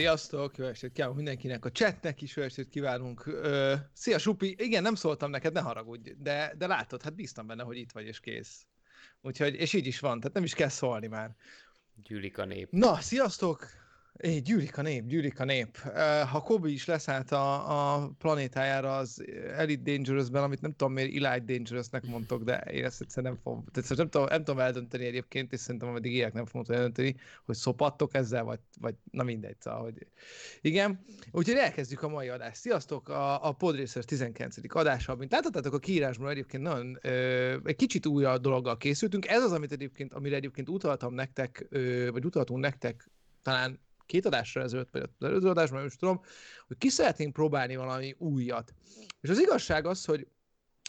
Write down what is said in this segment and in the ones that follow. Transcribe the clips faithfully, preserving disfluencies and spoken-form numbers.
Sziasztok, jó estét kívánok mindenkinek, a chatnek is jó estét kívánunk. Ö, szia Supi, igen, nem szóltam neked, ne haragudj, de, de látod, hát bíztam benne, hogy itt vagy és kész. Úgyhogy, és így is van, tehát nem is kell szólni már. Gyűlik a nép. Na, sziasztok! É, gyűlik a nép, gyűlik a nép. Ha Kobi is leszállt a, a planétájára az Elite Dangerous-ben, amit nem tudom miért Elite Dangerous-nek mondtok, de én ezt egyszerűen nem fogom, tehát nem tudom, nem tudom eldönteni egyébként, és szerintem ameddig ilyek nem fogom eldönteni, hogy szopattok ezzel, vagy, vagy na mindegy, szóval, hogy igen. Úgyhogy elkezdjük a mai adást. Sziasztok, a, a Podracer tizenkilencedik adása, mint láthatátok a kiírásban egyébként nagyon, ö, egy kicsit új a dologgal készültünk. Ez az, amit egyébként, amire egyébként utaltam nektek, ö, vagy utaltunk nektek talán két adásra ezelőtt, vagy az előző adásra, nem is tudom, hogy ki szeretnénk próbálni valami újat. És az igazság az, hogy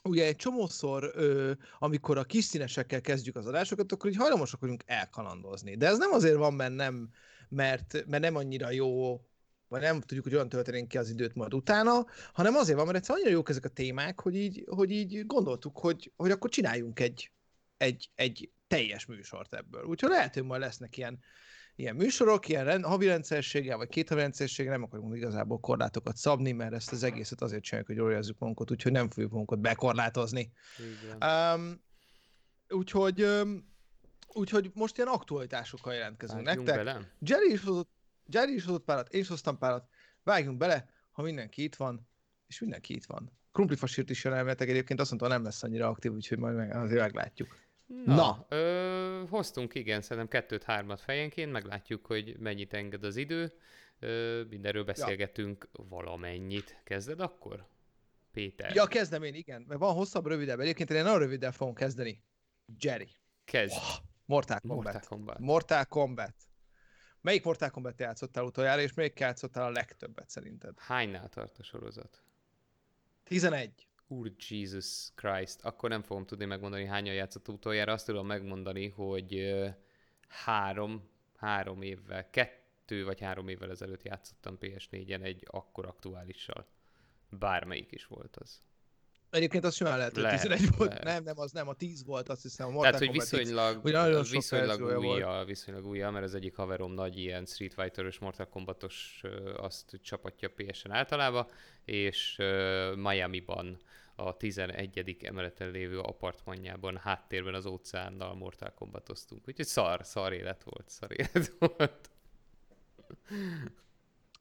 ugye egy csomószor, ö, amikor a kis színesekkel kezdjük az adásokat, akkor így hajlamosak vagyunk elkalandozni. De ez nem azért van bennem, mert, mert nem annyira jó, vagy nem tudjuk, hogy olyan töltenénk ki az időt majd utána, hanem azért van, mert egyszerűen annyira jók ezek a témák, hogy így, hogy így gondoltuk, hogy, hogy akkor csináljunk egy, egy, egy teljes műsort ebből. Úgyhogy lehet, hogy majd lesznek ilyen ilyen műsorok, ilyen rend, havi rendszerességgel, vagy két havi rendszerességgel, nem akarunk igazából korlátokat szabni, mert ezt az egészet azért csináljuk, hogy orjázzuk magunkat, úgyhogy nem fogjuk magunkat bekorlátozni. Um, úgyhogy, um, úgyhogy most ilyen aktualitásokkal jelentkezünk vágjunk nektek. Bele. Jerry is hozott, Jerry is hozott párat, én is hoztam párat, vágjunk bele, ha mindenki itt van, és mindenki itt van. Krumplifasírt is jön elméletek, egyébként azt mondta, nem lesz annyira aktív, úgyhogy majd meg, azért meglátjuk. Na, Na. Ö, hoztunk, igen, szerintem kettőt-hármat fejenként, meglátjuk, hogy mennyit enged az idő. Ö, mindenről beszélgetünk ja. valamennyit. Kezded akkor, Péter? Ja, kezdem én, igen, mert van hosszabb, rövidebb. Egyébként én nagyon rövidebb fogom kezdeni. Jerry. Kezd. Oh, Mortal Kombat. Mortal Kombat. Mortal Kombat. Melyik Mortal Kombat játszottál utoljára, és melyik játszottál a legtöbbet szerinted? Hánynál tart a sorozat? tizenegy. Úr Jesus Christ, akkor nem fogom tudni megmondani, hányan játszott utoljára. Azt tudom megmondani, hogy három, három évvel, kettő vagy három évvel ezelőtt játszottam pé es négyen egy akkor aktuálissal. Bármelyik is volt az. Egyébként az simán lehet, hogy tizenegy volt. Lehet. Nem, nem, az nem, a tíz volt, azt hiszem. A Mortal Kombat tíz. Tehát, hogy viszonylag, viszonylag újja, mert az egyik haverom nagy ilyen Street Fighter-ös, Mortal Kombat-os azt csapatja pé esen általában, és uh, Miami-ban a tizenegyedik emeleten lévő apartmanjában, háttérben az óceánnal Mortal Kombat-oztunk. Úgyhogy szar, szar élet volt, szar élet volt.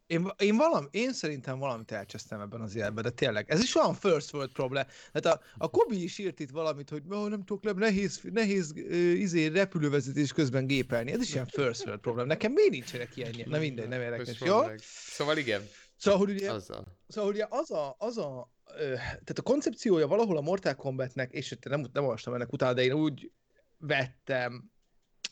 Én, én, valami, én szerintem valamit elcsesztem ebben az életben, de tényleg. Ez is olyan first world problem. Hát a, a Kobi is írt itt valamit, hogy oh, nem tudok, nehéz, nehéz uh, izé, repülővezetés közben gépelni. Ez is ilyen first world problem. Nekem miért nincsenek ilyen? Na mindegy, nem érdekes. Jó? Szóval igen. Szóval ugye, szóval ugye az a, az a uh, tehát a koncepciója valahol a Mortal Kombatnek, és nem, nem olvastam ennek utána, de én úgy vettem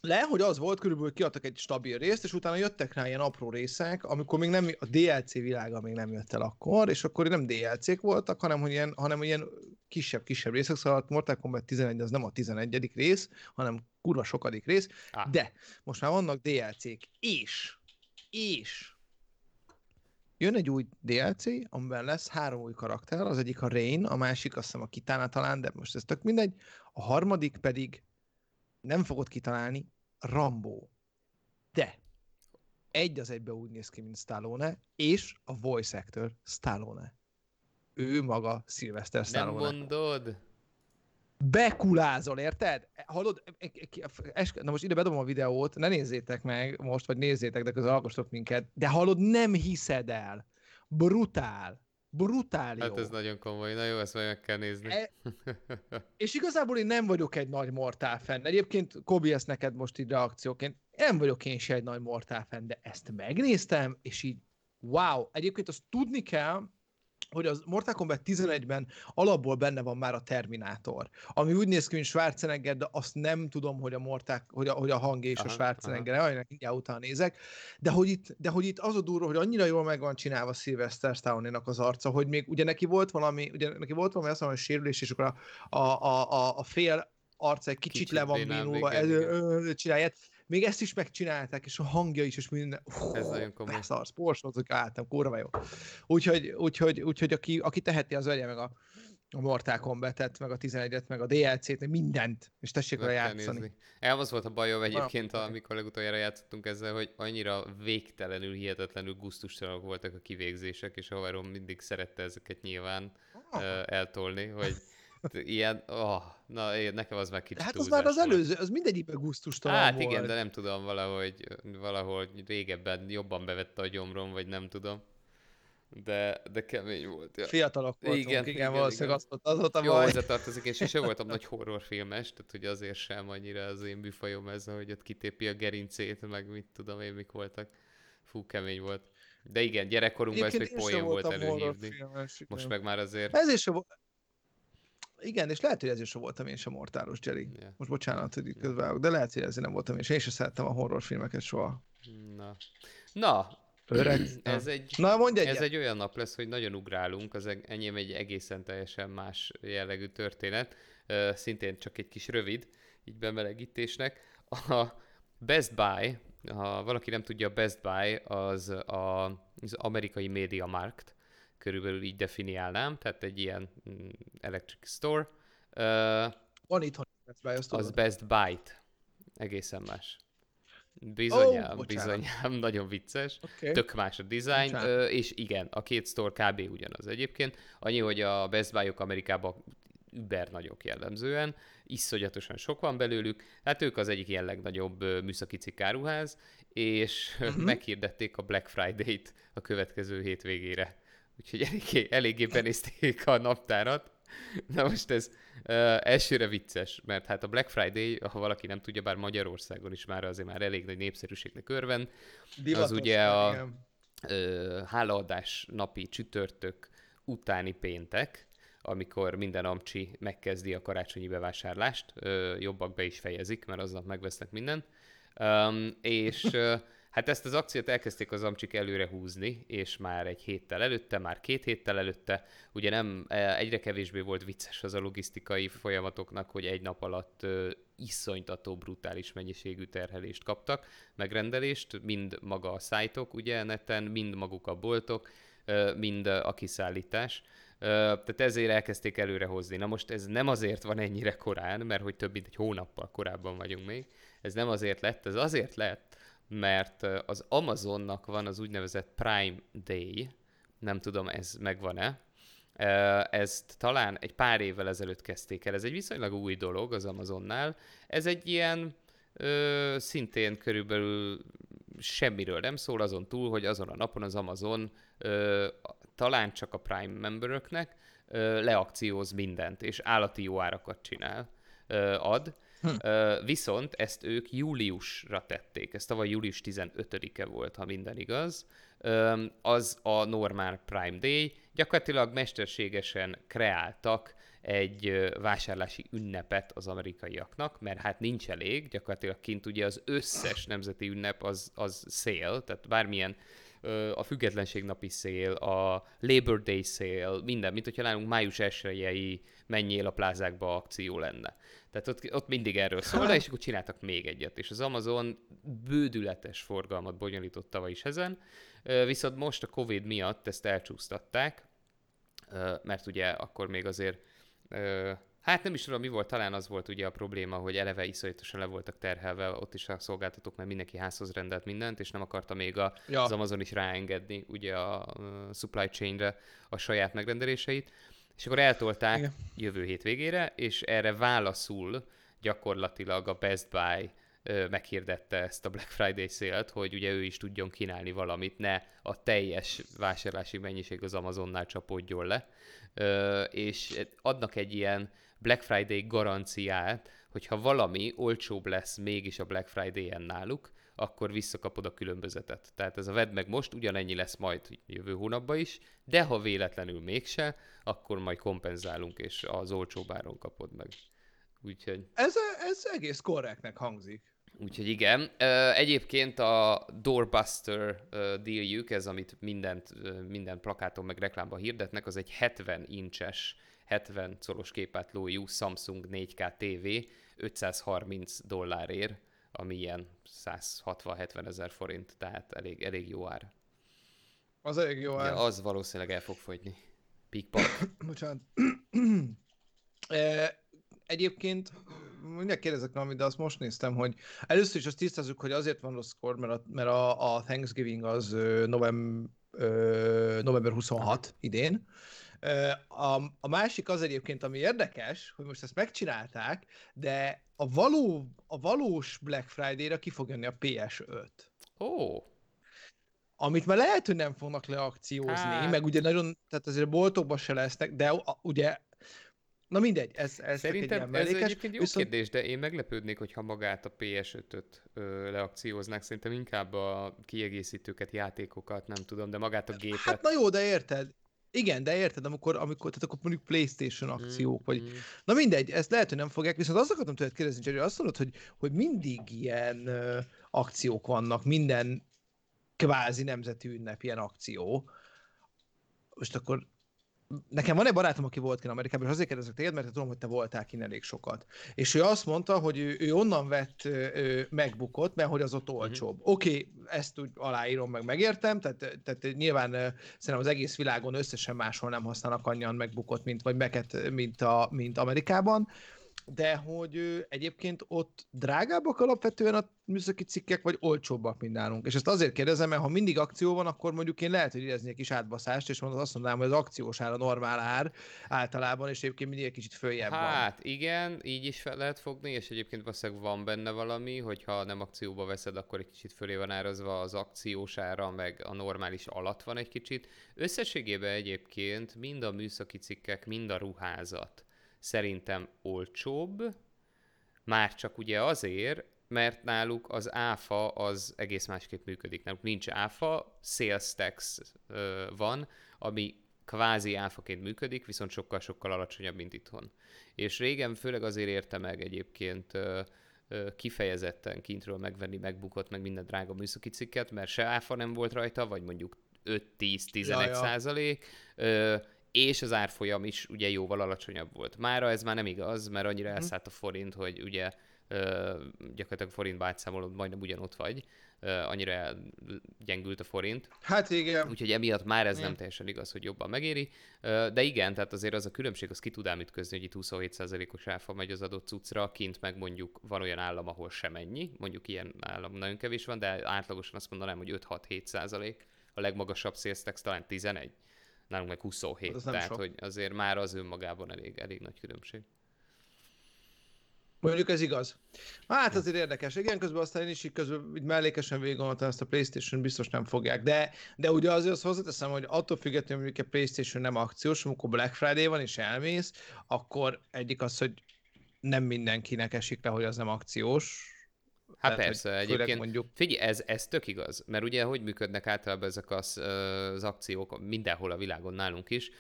le, hogy az volt, körülbelül kiadtak egy stabil részt, és utána jöttek rá ilyen apró részek, amikor még nem, a dé el cé világa még nem jött el akkor, és akkor nem dé el cék voltak, hanem hogy ilyen, hanem ilyen kisebb-kisebb részek, szóval Mortal Kombat tizenegy az nem a tizenegyedik rész, hanem kurva sokadik rész, ah. de most már vannak dé el cék, és, és jön egy új dé el cé, amiben lesz három új karakter, az egyik a Rain, a másik azt hiszem a Kitana talán, de most ez tök mindegy, a harmadik pedig nem fogod kitalálni, Rambó. De egy az egyben úgy néz ki, mint Stallone, és a voice actor Stallone. Ő maga Sylvester Stallone. Nem mondod? Bekulázol, érted? Hallod? Na most ide bedobom a videót, ne nézzétek meg most, vagy nézzétek, de közben hallgassatok minket. De hallod, nem hiszed el. Brutál. Brutális. Hát ez nagyon komoly, na jó, ezt meg kell nézni. E, és igazából én nem vagyok egy nagy Mortal fan. Egyébként, Kobi, ezt neked most így reakcióként, nem vagyok én se egy nagy Mortal fan, de ezt megnéztem, és így wow. Egyébként azt tudni kell, hogy az Mortal Kombat tizenegyben alapból benne van már a Terminator, ami úgy néz ki, mint Schwarzenegger, de azt nem tudom, hogy a, Mortal, hogy a, hogy a hang és aha, a Schwarzenegger, ajánlják, mindjárt utána nézek, de hogy, itt, de hogy itt az a durva, hogy annyira jól meg van csinálva Sylvester Stallone-nak az arca, hogy még ugye neki volt valami, ugye neki volt valami, azt mondom, hogy sérülés, és akkor a, a, a, a fél arca egy kicsit, kicsit le van bénulva, csinálják. Még ezt is megcsinálták, és a hangja is, és minden... Hú, ez nagyon komoly. Beszarsz, borsózok, álltam, kurva jó. Úgyhogy, úgyhogy, úgyhogy aki, aki teheti, az vegye meg a a Mortal Kombat-et, meg a tizenegyet, meg a dé el cét, meg mindent, és tessék vele játszani. Az volt a bajom egyébként, amikor legutoljára játszottunk ezzel, hogy annyira végtelenül, hihetetlenül gusztustalanok voltak a kivégzések, és a haverom mindig szerette ezeket nyilván oh. uh, eltolni, hogy ilyen, oh, na nekem az már kicsit hát túlzás. Hát az már az előző, az mindegyikben gusztustalan hát, volt. Hát igen, de nem tudom, valahogy, valahogy régebben jobban bevette a gyomrom, vagy nem tudom. De, de kemény volt. Ja. Fiatalok voltunk, igen, igen, igen valószínűleg igen. Az, az volt a baj. Jó, hozzátartozik, és sem voltam nagy horrorfilmes, tehát hogy azért sem annyira az én bűfajom ez, hogy ott kitépi a gerincét, meg mit tudom én, mik voltak. Fú, kemény volt. De igen, gyerekkorunkban ez még poén volt előhívni. Most meg már azért... Ez is volt. Igen, és lehet, hogy ez is voltam én sem mortáros, Jerry. Yeah. Most bocsánat, hogy yeah. közben, de lehet, hogy ezért nem voltam én sem. Én sem szerettem a horrorfilmeket soha. Na. Na. Öreg, ez egy, na, ez egy olyan nap lesz, hogy nagyon ugrálunk, az enyém egy egészen teljesen más jellegű történet, uh, szintén csak egy kis rövid, így bemelegítésnek. A Best Buy, ha valaki nem tudja, a Best Buy az a, az amerikai Media Markt, körülbelül így definiálnám, tehát egy ilyen electric store. Uh, Van itthon Best Buy, azt tudod? Az Best Buy-t, egészen más. Bizonyám, oh, bizonyám, nagyon vicces, okay. Tök más a design, ö, és igen, a két store kb. Ugyanaz egyébként, annyi, hogy a Best Buy-ok Amerikában über nagyok jellemzően, iszonyatosan sok van belőlük, hát ők az egyik ilyen legnagyobb műszaki cikkáruház, és uh-huh. meghirdették a Black Friday-t a következő hétvégére, úgyhogy eléggé, eléggé benézték a naptárat. Na most ez uh, elsőre vicces, mert hát a Black Friday, ha valaki nem tudja, bár Magyarországon is már azért már elég nagy népszerűségnek örven, divatos, az ugye a uh, hálaadás napi csütörtök utáni péntek, amikor minden amcsi megkezdi a karácsonyi bevásárlást, uh, jobbak be is fejezik, mert aznap megvesznek mindent, um, és... Uh, Hát ezt az akciót elkezdték az amcsik előre húzni, és már egy héttel előtte, már két héttel előtte, ugye nem, egyre kevésbé volt vicces az a logisztikai folyamatoknak, hogy egy nap alatt ö, iszonytató, brutális mennyiségű terhelést kaptak, megrendelést, mind maga a szájtok, ugye neten, mind maguk a boltok, ö, mind a kiszállítás. Ö, tehát ezért elkezdték előre hozni. Na most ez nem azért van ennyire korán, mert hogy több mint egy hónappal korábban vagyunk még, ez nem azért lett, ez azért lett, mert az Amazonnak van az úgynevezett Prime Day, nem tudom, ez megvan-e, ezt talán egy pár évvel ezelőtt kezdték el. Ez egy viszonylag új dolog az Amazonnál. Ez egy ilyen ö, szintén körülbelül semmiről nem szól, azon túl, hogy azon a napon az Amazon ö, talán csak a Prime memberöknek ö, leakcióz mindent, és állati jó árakat csinál, ö, ad. Hm. Uh, viszont ezt ők júliusra tették, ez tavaly július tizenötödike volt, ha minden igaz, uh, az a normál Prime Day, gyakorlatilag mesterségesen kreáltak egy vásárlási ünnepet az amerikaiaknak, mert hát nincs elég, gyakorlatilag kint ugye az összes nemzeti ünnep az, az sale, tehát bármilyen uh, a függetlenségnapi szél, a Labor Day szél, minden, mint hogyha nálunk május elsejei menjél a plázákba akció lenne. Tehát ott, ott mindig erről szól, és akkor csináltak még egyet. És az Amazon bődületes forgalmat bonyolított tavaly is ezen, viszont most a Covid miatt ezt elcsúsztatták, mert ugye akkor még azért, hát nem is tudom mi volt, talán az volt ugye a probléma, hogy eleve iszonyatosan le voltak terhelve, ott is a szolgáltatók, mert mindenki házhoz rendelt mindent, és nem akarta még a, ja. az Amazon is ráengedni ugye a supply chainre a saját megrendeléseit. És akkor eltolták igen. jövő hétvégére, és erre válaszul gyakorlatilag a Best Buy ö, meghirdette ezt a Black Friday sale-t, hogy ugye ő is tudjon kínálni valamit, ne a teljes vásárlási mennyiség az Amazonnál csapódjon le. Ö, és adnak egy ilyen Black Friday garanciát, hogyha valami olcsóbb lesz mégis a Black Friday-en náluk, akkor visszakapod a különbözetet. Tehát ez a vedd meg most, ugyanennyi lesz majd jövő hónapban is, de ha véletlenül mégse, akkor majd kompenzálunk, és az olcsóbb áron kapod meg. Úgyhogy... Ez, ez egész korrektnek hangzik. Úgyhogy igen. Egyébként a Doorbuster dealjük, ez amit mindent, minden plakáton meg reklámban hirdetnek, az egy hetven incses, hetven colos képátlójú Samsung négy ká té vé ötszázharminc dollárért, ami ilyen száz hatvan-hetven ezer forint, tehát elég, elég jó ár. Az elég jó ár. Ja, az valószínűleg el fog fogyni. Pikpak. Bocsánat. Egyébként mindjárt kérdezek valamit, de azt most néztem, hogy először is azt tisztázzuk, hogy azért van rossz kor, mert a, mert a, a Thanksgiving az november, november huszonhatodika idén. A, a másik az egyébként, ami érdekes, hogy most ezt megcsinálták, de a, való, a valós Black Friday-ra ki fog jönni a P S öt. Ó! Oh. Amit már lehet, hogy nem fognak leakciózni, hát. Meg ugye nagyon, tehát azért boltokban se lesznek, de a, ugye, na mindegy, ez, ez szerintem egy ez egyébként jó viszont... kérdés, de én meglepődnék, hogyha magát a P S ötöt ö, leakcióznák, szerintem inkább a kiegészítőket, játékokat, nem tudom, de magát a gépet. Hát na jó, de érted. Igen, de érted, amikor, amikor, tehát akkor mondjuk PlayStation akciók, vagy... Mm-hmm. Na mindegy, ezt lehet, hogy nem fogják, viszont azt akartam tőled kérdezni, Jerry, azt mondod, hogy, hogy mindig ilyen ö, akciók vannak, minden kvázi nemzeti ünnep ilyen akció. Most akkor... Nekem van egy barátom, aki volt kint Amerikában, és azért kérdezek téged, mert te tudom, hogy te voltál kint elég sokat. És ő azt mondta, hogy ő, ő onnan vett ő, MacBookot, mert hogy az ott olcsóbb. Mm-hmm. Oké, okay, ezt úgy aláírom, meg megértem, tehát, tehát nyilván szerintem az egész világon összesen máshol nem használnak annyian MacBookot, mint, vagy Mac-et, mint, a, mint Amerikában, de hogy egyébként ott drágábbak alapvetően a műszaki cikkek, vagy olcsóbbak, mint nálunk. És ezt azért kérdezem, mert ha mindig akció van, akkor mondjuk én lehet, hogy érezni egy kis átbaszást, és mondod, azt mondanám, hogy az akciós ár a normál ár általában, és egyébként mindig egy kicsit följebb hát, van. Hát igen, így is fel lehet fogni, és egyébként valószínűleg van benne valami, hogyha nem akcióba veszed, akkor egy kicsit fölé van árazva az akciós ára, meg a normális alatt van egy kicsit. Összességében egyébként mind a műszaki cikkek, mind a ruházat szerintem olcsóbb, már csak ugye azért, mert náluk az áfa az egész másképp működik. Náluk nincs áfa, sales tax ö, van, ami kvázi áfaként működik, viszont sokkal-sokkal alacsonyabb, mint itthon. És régen főleg azért érte meg egyébként ö, ö, kifejezetten kintről megvenni MacBookot, meg minden drága műszaki cikket, mert se áfa nem volt rajta, vagy mondjuk öt-tíz-tizenegy százalék, ö, és az árfolyam is ugye jóval alacsonyabb volt. Mára ez már nem igaz, mert annyira elszállt a forint, hogy ugye ö, gyakorlatilag forintba átszámolod, majdnem ugyanott vagy. Ö, annyira gyengült a forint. Hát igen. Úgyhogy emiatt már ez igen. Nem teljesen igaz, hogy jobban megéri. Ö, de igen, tehát azért az a különbség, az ki tud ám ütközni, hogy itt huszonhét százalékos áfa megy az adott cuccra, kint meg mondjuk van olyan állam, ahol sem ennyi, mondjuk ilyen állam nagyon kevés van, de átlagosan azt mondanám, hogy öt-hat-hét százalék. A legmagasabb sales tax talán tizenegy. Nálunk meg huszonhét, az tehát hogy azért már az önmagában elég, elég nagy különbség. Mondjuk ez igaz. Hát azért érdekes. Igen, közben aztán én is így közben így mellékesen végigoltam, ezt a PlayStation biztos nem fogják. De, de ugye azért azt hozzáteszem, hogy attól függetlenül, hogy a PlayStation nem akciós, amikor Black Friday van és elmész, akkor egyik az, hogy nem mindenkinek esik le, hogy az nem akciós. Hát tehát, persze, egyébként mondjuk... figyelj, ez, ez tök igaz, mert ugye hogy működnek általában ezek az, az akciók mindenhol a világon, nálunk is,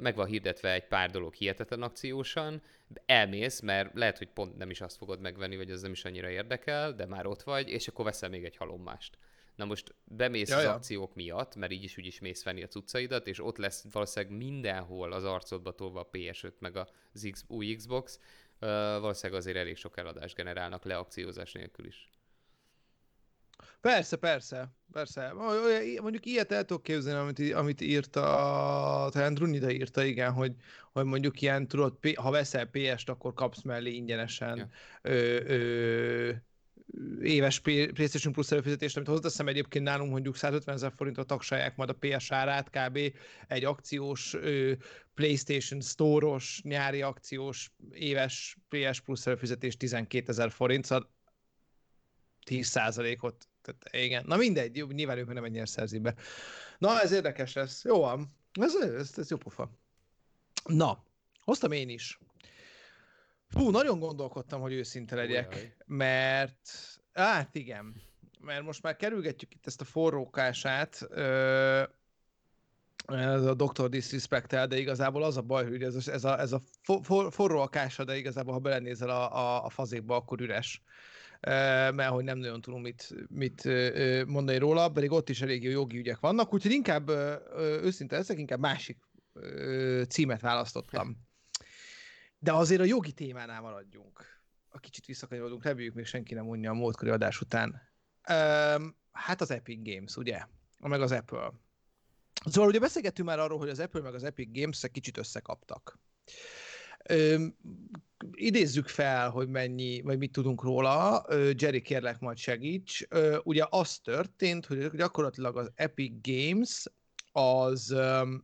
meg van hirdetve egy pár dolog hihetetlen akciósan, elmész, mert lehet, hogy pont nem is azt fogod megvenni, vagy az nem is annyira érdekel, de már ott vagy, és akkor veszel még egy halommást. Na most bemész Jaja. Az akciók miatt, mert így is úgy is mész venni a cuccaidat, és ott lesz valószínűleg mindenhol az arcodba tolva a P S öt, meg az X, új Xbox, Uh, valószínűleg azért elég sok eladást generálnak leakciózás nélkül is. Persze, persze, persze. Mondjuk ilyet el tudok képzelni, amit, amit írt a... talán Drunida írta, igen, hogy, hogy mondjuk ilyen, tudod, ha veszel P S-t, akkor kapsz mellé ingyenesen ja. ö, ö, éves PlayStation Plus előfizetést, amit hozzáteszem egyébként nálunk, mondjuk százötvenezer forintra taksálják majd a P S árát, kb. Egy akciós ö, PlayStation Store-os, nyári akciós éves P S Plus előfizetés tizenkétezer forint, szóval tíz százalékot, tehát igen, na mindegy, jó, nyilván ők nem ennyire szerzik be. Na, ez érdekes lesz, jó van, ez, ez, ez jó pofa. Na, hoztam én is. Hú, nagyon gondolkodtam, hogy őszinte legyek, Ujjaj. mert, hát igen, mert most már kerülgetjük itt ezt a forrókását, ö, ez a Doctor Disrespect-tel, de igazából az a baj, hogy ez a, ez a, ez a for, forrókása, de igazából, ha belenézel a, a, a fazékba, akkor üres. Ö, mert hogy nem nagyon tudom mit, mit ö, mondani róla, pedig ott is elég jó jogi ügyek vannak, úgyhogy inkább ö, őszinte leszek, inkább másik ö, címet választottam. De azért a jogi témánál maradjunk. A kicsit visszakanyarodunk, reméljük, még senki nem unja a múltkori adás után. Üm, hát az Epic Games, ugye? Meg az Apple. Szóval ugye beszélgettünk már arról, hogy az Apple meg az Epic Games-ek kicsit összekaptak. Ö, idézzük fel, hogy mennyi, vagy mit tudunk róla. Ö, Jerry, kérlek, majd segíts. Ö, ugye az történt, hogy gyakorlatilag az Epic Games az ö,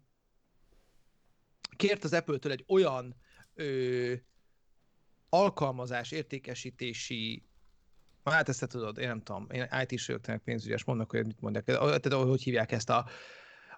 kért az Apple-től egy olyan ö, alkalmazás értékesítési, hát ezt te tudod, én nem tudom, én í té-s vagyok, pénzügyes, mondnak, hogy mit mondják, tehát hogy hívják ezt a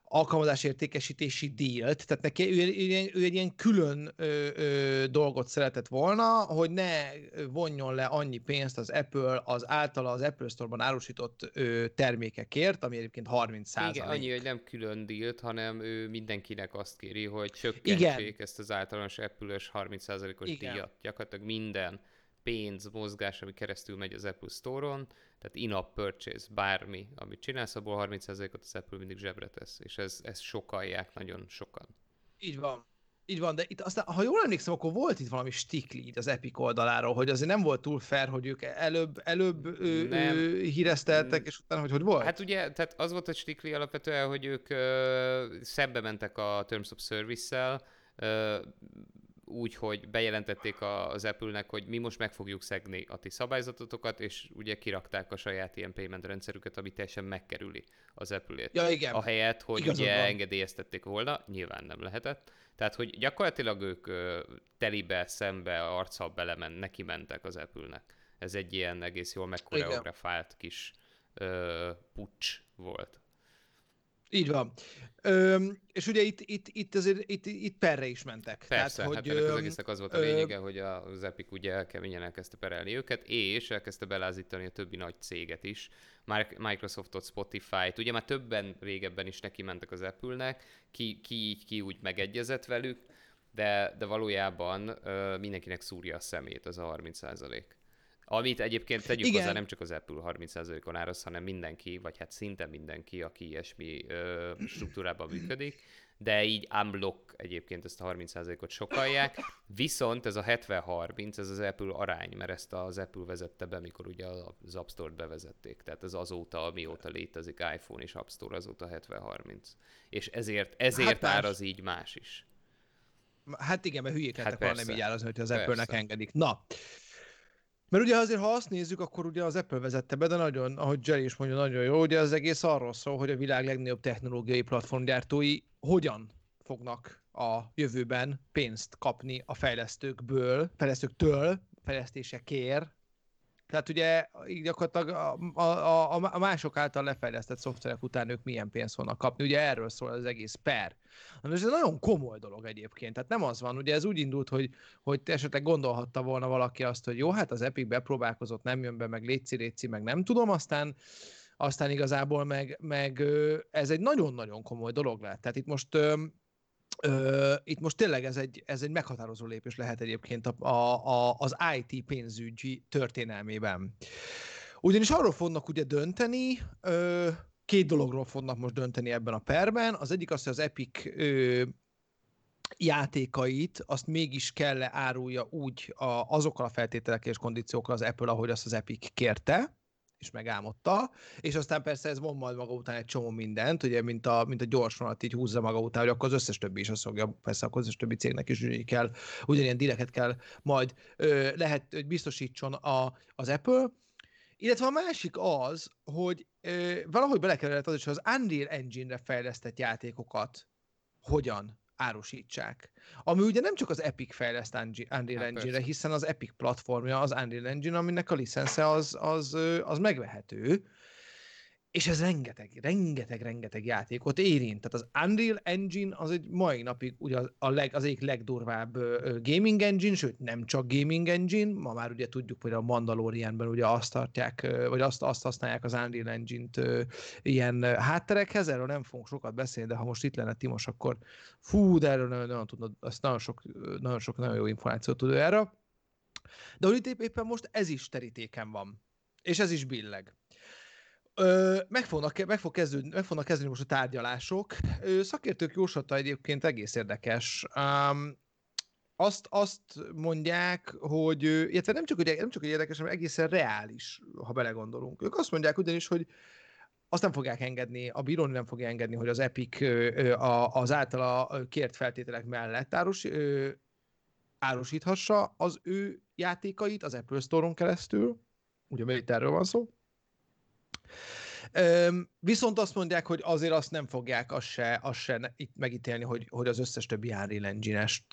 alkalmazás értékesítési díjat, tehát neki ő, ő, ő egy ilyen külön ö, ö, dolgot szeretett volna, hogy ne vonjon le annyi pénzt az Apple az általa az Apple Store-ban árusított ö, termékekért, ami egyébként harminc százalék. Igen, annyi, hogy nem külön díjat, hanem ő mindenkinek azt kéri, hogy csökkentsék ezt az általános Apple-ös harminc százalékos díjat. Gyakorlatilag minden pénz, mozgás, ami keresztül megy az Apple Store-on, tehát in-app purchase, bármi, amit csinálsz, abból harminc százalékot az Apple mindig zsebre tesz, és ez, ez sokalják, nagyon sokan. Így van. Így van, de itt aztán, ha jól emlékszem, akkor volt itt valami stikli az Epic oldaláról, hogy azért nem volt túl fair, hogy ők előbb, előbb ő, ő, híreszteltek, és utána, hogy hogy volt? Hát ugye, tehát az volt a stikli alapvetően, hogy ők ö, szembe mentek a Terms of Service-szel, ö, úgy, hogy bejelentették az Apple-nek, hogy mi most meg fogjuk szegni a ti szabályzatotokat, és ugye kirakták a saját ilyen payment rendszerüket, ami teljesen megkerüli az Apple-ét. Ja, igen. Ahelyett, hogy igazad ugye van. Engedélyeztették volna, nyilván nem lehetett. Tehát, hogy gyakorlatilag ők telibe, szembe, arccal belemen, neki mentek az Apple-nek. Ez egy ilyen egész jól megkoreografált kis ö, puccs volt. Így van. Öm, és ugye itt, itt, itt, azért, itt, itt perre is mentek. Persze, tehát, hát hogy, ennek az egésznek az volt a lényege, öm, hogy az Epic ugye keményen elkezdte perelni őket, és elkezdte belázítani a többi nagy céget is. Már Microsoftot, Spotify-t, ugye már többen régebben is neki mentek az Apple-nek, ki, ki így, ki úgy megegyezett velük, de, de valójában ö, mindenkinek szúrja a szemét az a harminc százalék. Amit egyébként tegyük igen. hozzá, nem csak az Apple harminc százalékon áraz, hanem mindenki, vagy hát szinte mindenki, aki ilyesmi ö, struktúrában működik, de így unblock egyébként ezt a harminc százalékot sokalják, viszont ez a hetven harminc, ez az Apple arány, mert ezt az Apple vezette be, mikor ugye az App Store-t bevezették, tehát ez azóta, mióta létezik iPhone és App Store, azóta hetven harminc. És ezért, ezért hát áraz így más is. Hát igen, mert hülyék lettek volna hát nem így árazni, hogy az persze. Apple-nek engedik. Na! Mert ugye azért, ha azt nézzük, akkor ugye az Apple vezette be, de nagyon, ahogy Jerry is mondja, nagyon jó, ugye az egész arról szól, hogy a világ legnagyobb technológiai platformgyártói hogyan fognak a jövőben pénzt kapni a fejlesztőkből, fejlesztőktől, fejlesztésekért. Tehát ugye gyakorlatilag a, a, a mások által lefejlesztett szoftverek után ők milyen pénzt fognak kapni. Ugye erről szól az egész per. Na, ez egy nagyon komoly dolog egyébként. Tehát nem az van, ugye ez úgy indult, hogy, hogy esetleg gondolhatta volna valaki azt, hogy jó, hát az Epic bepróbálkozott, nem jön be, meg léci-léci, meg nem tudom, aztán, aztán igazából meg, meg ez egy nagyon-nagyon komoly dolog lett. Tehát itt most... Ö, itt most tényleg ez egy, ez egy meghatározó lépés lehet egyébként a, a, az í té pénzügyi történelmében. Ugyanis arról fognak ugye dönteni, ö, két dologról fognak most dönteni ebben a perben. Az egyik az, hogy az Epic ö, játékait, azt mégis kell-e árulja úgy a, azokkal a feltételekkel és kondíciókkal az Apple, ahogy azt az Epic kérte és megálmodta, és aztán persze ez von majd maga után egy csomó mindent, ugye, mint a, mint a gyorsvonalat így húzza maga után, hogy akkor az összes többi is azt fogja, persze akkor az összes többi cégnek is ugyanígy kell, ugyanilyen díleket kell majd ö, lehet, hogy biztosítson a, az Apple. Illetve a másik az, hogy ö, valahogy belekerülhet az is, hogy az Unreal Engine-re fejlesztett játékokat hogyan árusítsák. Ami ugye nem csak az Epic fejleszt Unreal Engine-re, hiszen az Epic platformja az Unreal Engine, aminek a licensze az, az, az megvehető, és ez rengeteg, rengeteg, rengeteg játékot érint. Tehát az Unreal Engine az egy mai napig ugye a leg, az egyik legdurvább gaming engine, sőt nem csak gaming engine, ma már ugye tudjuk, hogy a Mandalorianben ugye azt tartják, vagy azt, azt használják az Unreal Engine-t ilyen hátterekhez, erről nem fogunk sokat beszélni, de ha most itt lenne Timos, akkor fú, de erről nagyon, nagyon tudnod, azt nagyon sok, nagyon sok, nagyon jó információt tud erről. De hogy itt éppen most ez is terítéken van, és ez is billeg. Ö, meg, fognak, meg, fog kezdődni, meg fognak kezdeni most a tárgyalások. Ö, szakértők jóslata egyébként egész érdekes. Um, azt, azt mondják, hogy illetve nem csak, hogy nem csak hogy érdekes, hanem egészen reális, ha belegondolunk. Ők azt mondják ugyanis, hogy azt nem fogják engedni, a bíró nem fogja engedni, hogy az Epic az általa kért feltételek mellett árus, árusíthassa az ő játékait az Apple Store-on keresztül, ugye, mert itt erről van szó. Üm, viszont azt mondják, hogy azért azt nem fogják azt se, azt se itt megítélni, hogy, hogy az összes többi Unreal Engine-est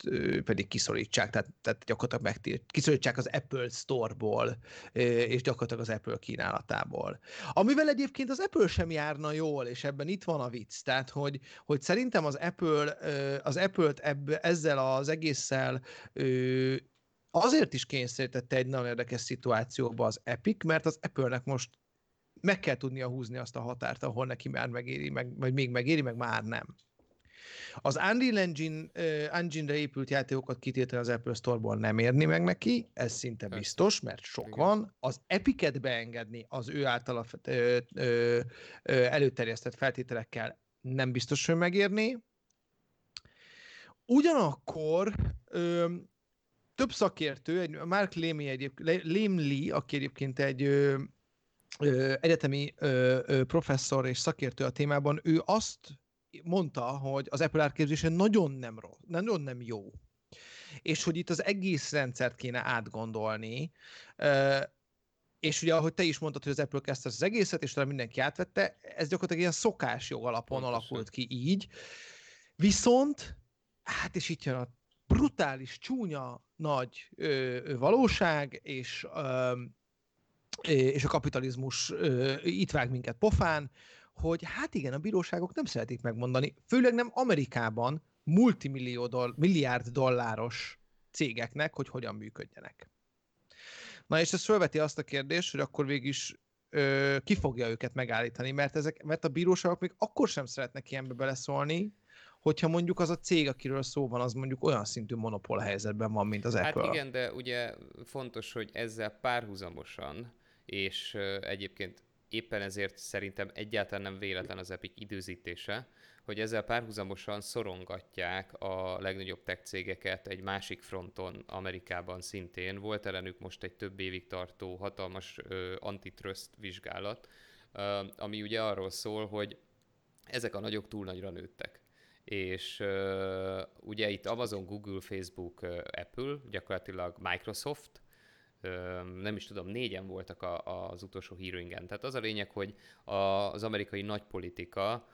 pedig kiszorítsák, tehát, tehát gyakorlatilag megtilt, kiszorítsák az Apple Store-ból, és gyakorlatilag az Apple kínálatából. Amivel egyébként az Apple sem járna jól, és ebben itt van a vicc, tehát hogy, hogy szerintem az Apple, az Apple-t ebb, ezzel az egésszel azért is kényszerítette egy nagyon érdekes szituációba az Epic, mert az Apple-nek most meg kell tudnia húzni azt a határt, ahol neki már megéri, meg, vagy még megéri, meg már nem. Az Unreal Engine, uh, Engine-re épült játékokat kitiltani az Apple Store-ból nem érni meg neki, ez szinte biztos, mert sok igen. Van. Az Epic-et beengedni az ő általa ö, ö, ö, előterjesztett feltételekkel nem biztos, hogy megérni. Ugyanakkor... Ö, több szakértő, egy Mark Lémy egyébként, Lémli, aki egyébként egy ö, ö, egyetemi ö, ö, professzor és szakértő a témában, ő azt mondta, hogy az Apple árképzése nagyon nem rossz, nagyon nem jó. És hogy itt az egész rendszert kéne átgondolni. Ö, és ugye, ahogy te is mondtad, hogy az Apple kezdte az egészet, és talán mindenki átvette, ez gyakorlatilag ilyen szokásjog alapon alakult ki így. Viszont, hát és itt jön a brutális, csúnya, nagy ö, ö, valóság, és, ö, és a kapitalizmus ö, itt vág minket pofán, hogy hát igen, a bíróságok nem szeretik megmondani, főleg nem Amerikában multimillió doll- milliárd dolláros cégeknek, hogy hogyan működjenek. Na és ez fölveti azt a kérdést, hogy akkor végig is ö, ki fogja őket megállítani, mert, ezek, mert a bíróságok még akkor sem szeretnek ilyenbe beleszólni, hogyha mondjuk az a cég, akiről szó van, az mondjuk olyan szintű monopól helyzetben van, mint az Apple. Hát igen, de ugye fontos, hogy ezzel párhuzamosan, és egyébként éppen ezért szerintem egyáltalán nem véletlen az Epic időzítése, hogy ezzel párhuzamosan szorongatják a legnagyobb tech cégeket egy másik fronton Amerikában szintén. Volt ellenük most egy több évig tartó hatalmas ö, antitrust vizsgálat, ö, ami ugye arról szól, hogy ezek a nagyok túl nagyra nőttek. És uh, ugye itt Amazon, Google, Facebook, uh, Apple, gyakorlatilag Microsoft, uh, nem is tudom, négyen voltak a, a, az utolsó hearingen. Tehát az a lényeg, hogy a, az amerikai nagypolitika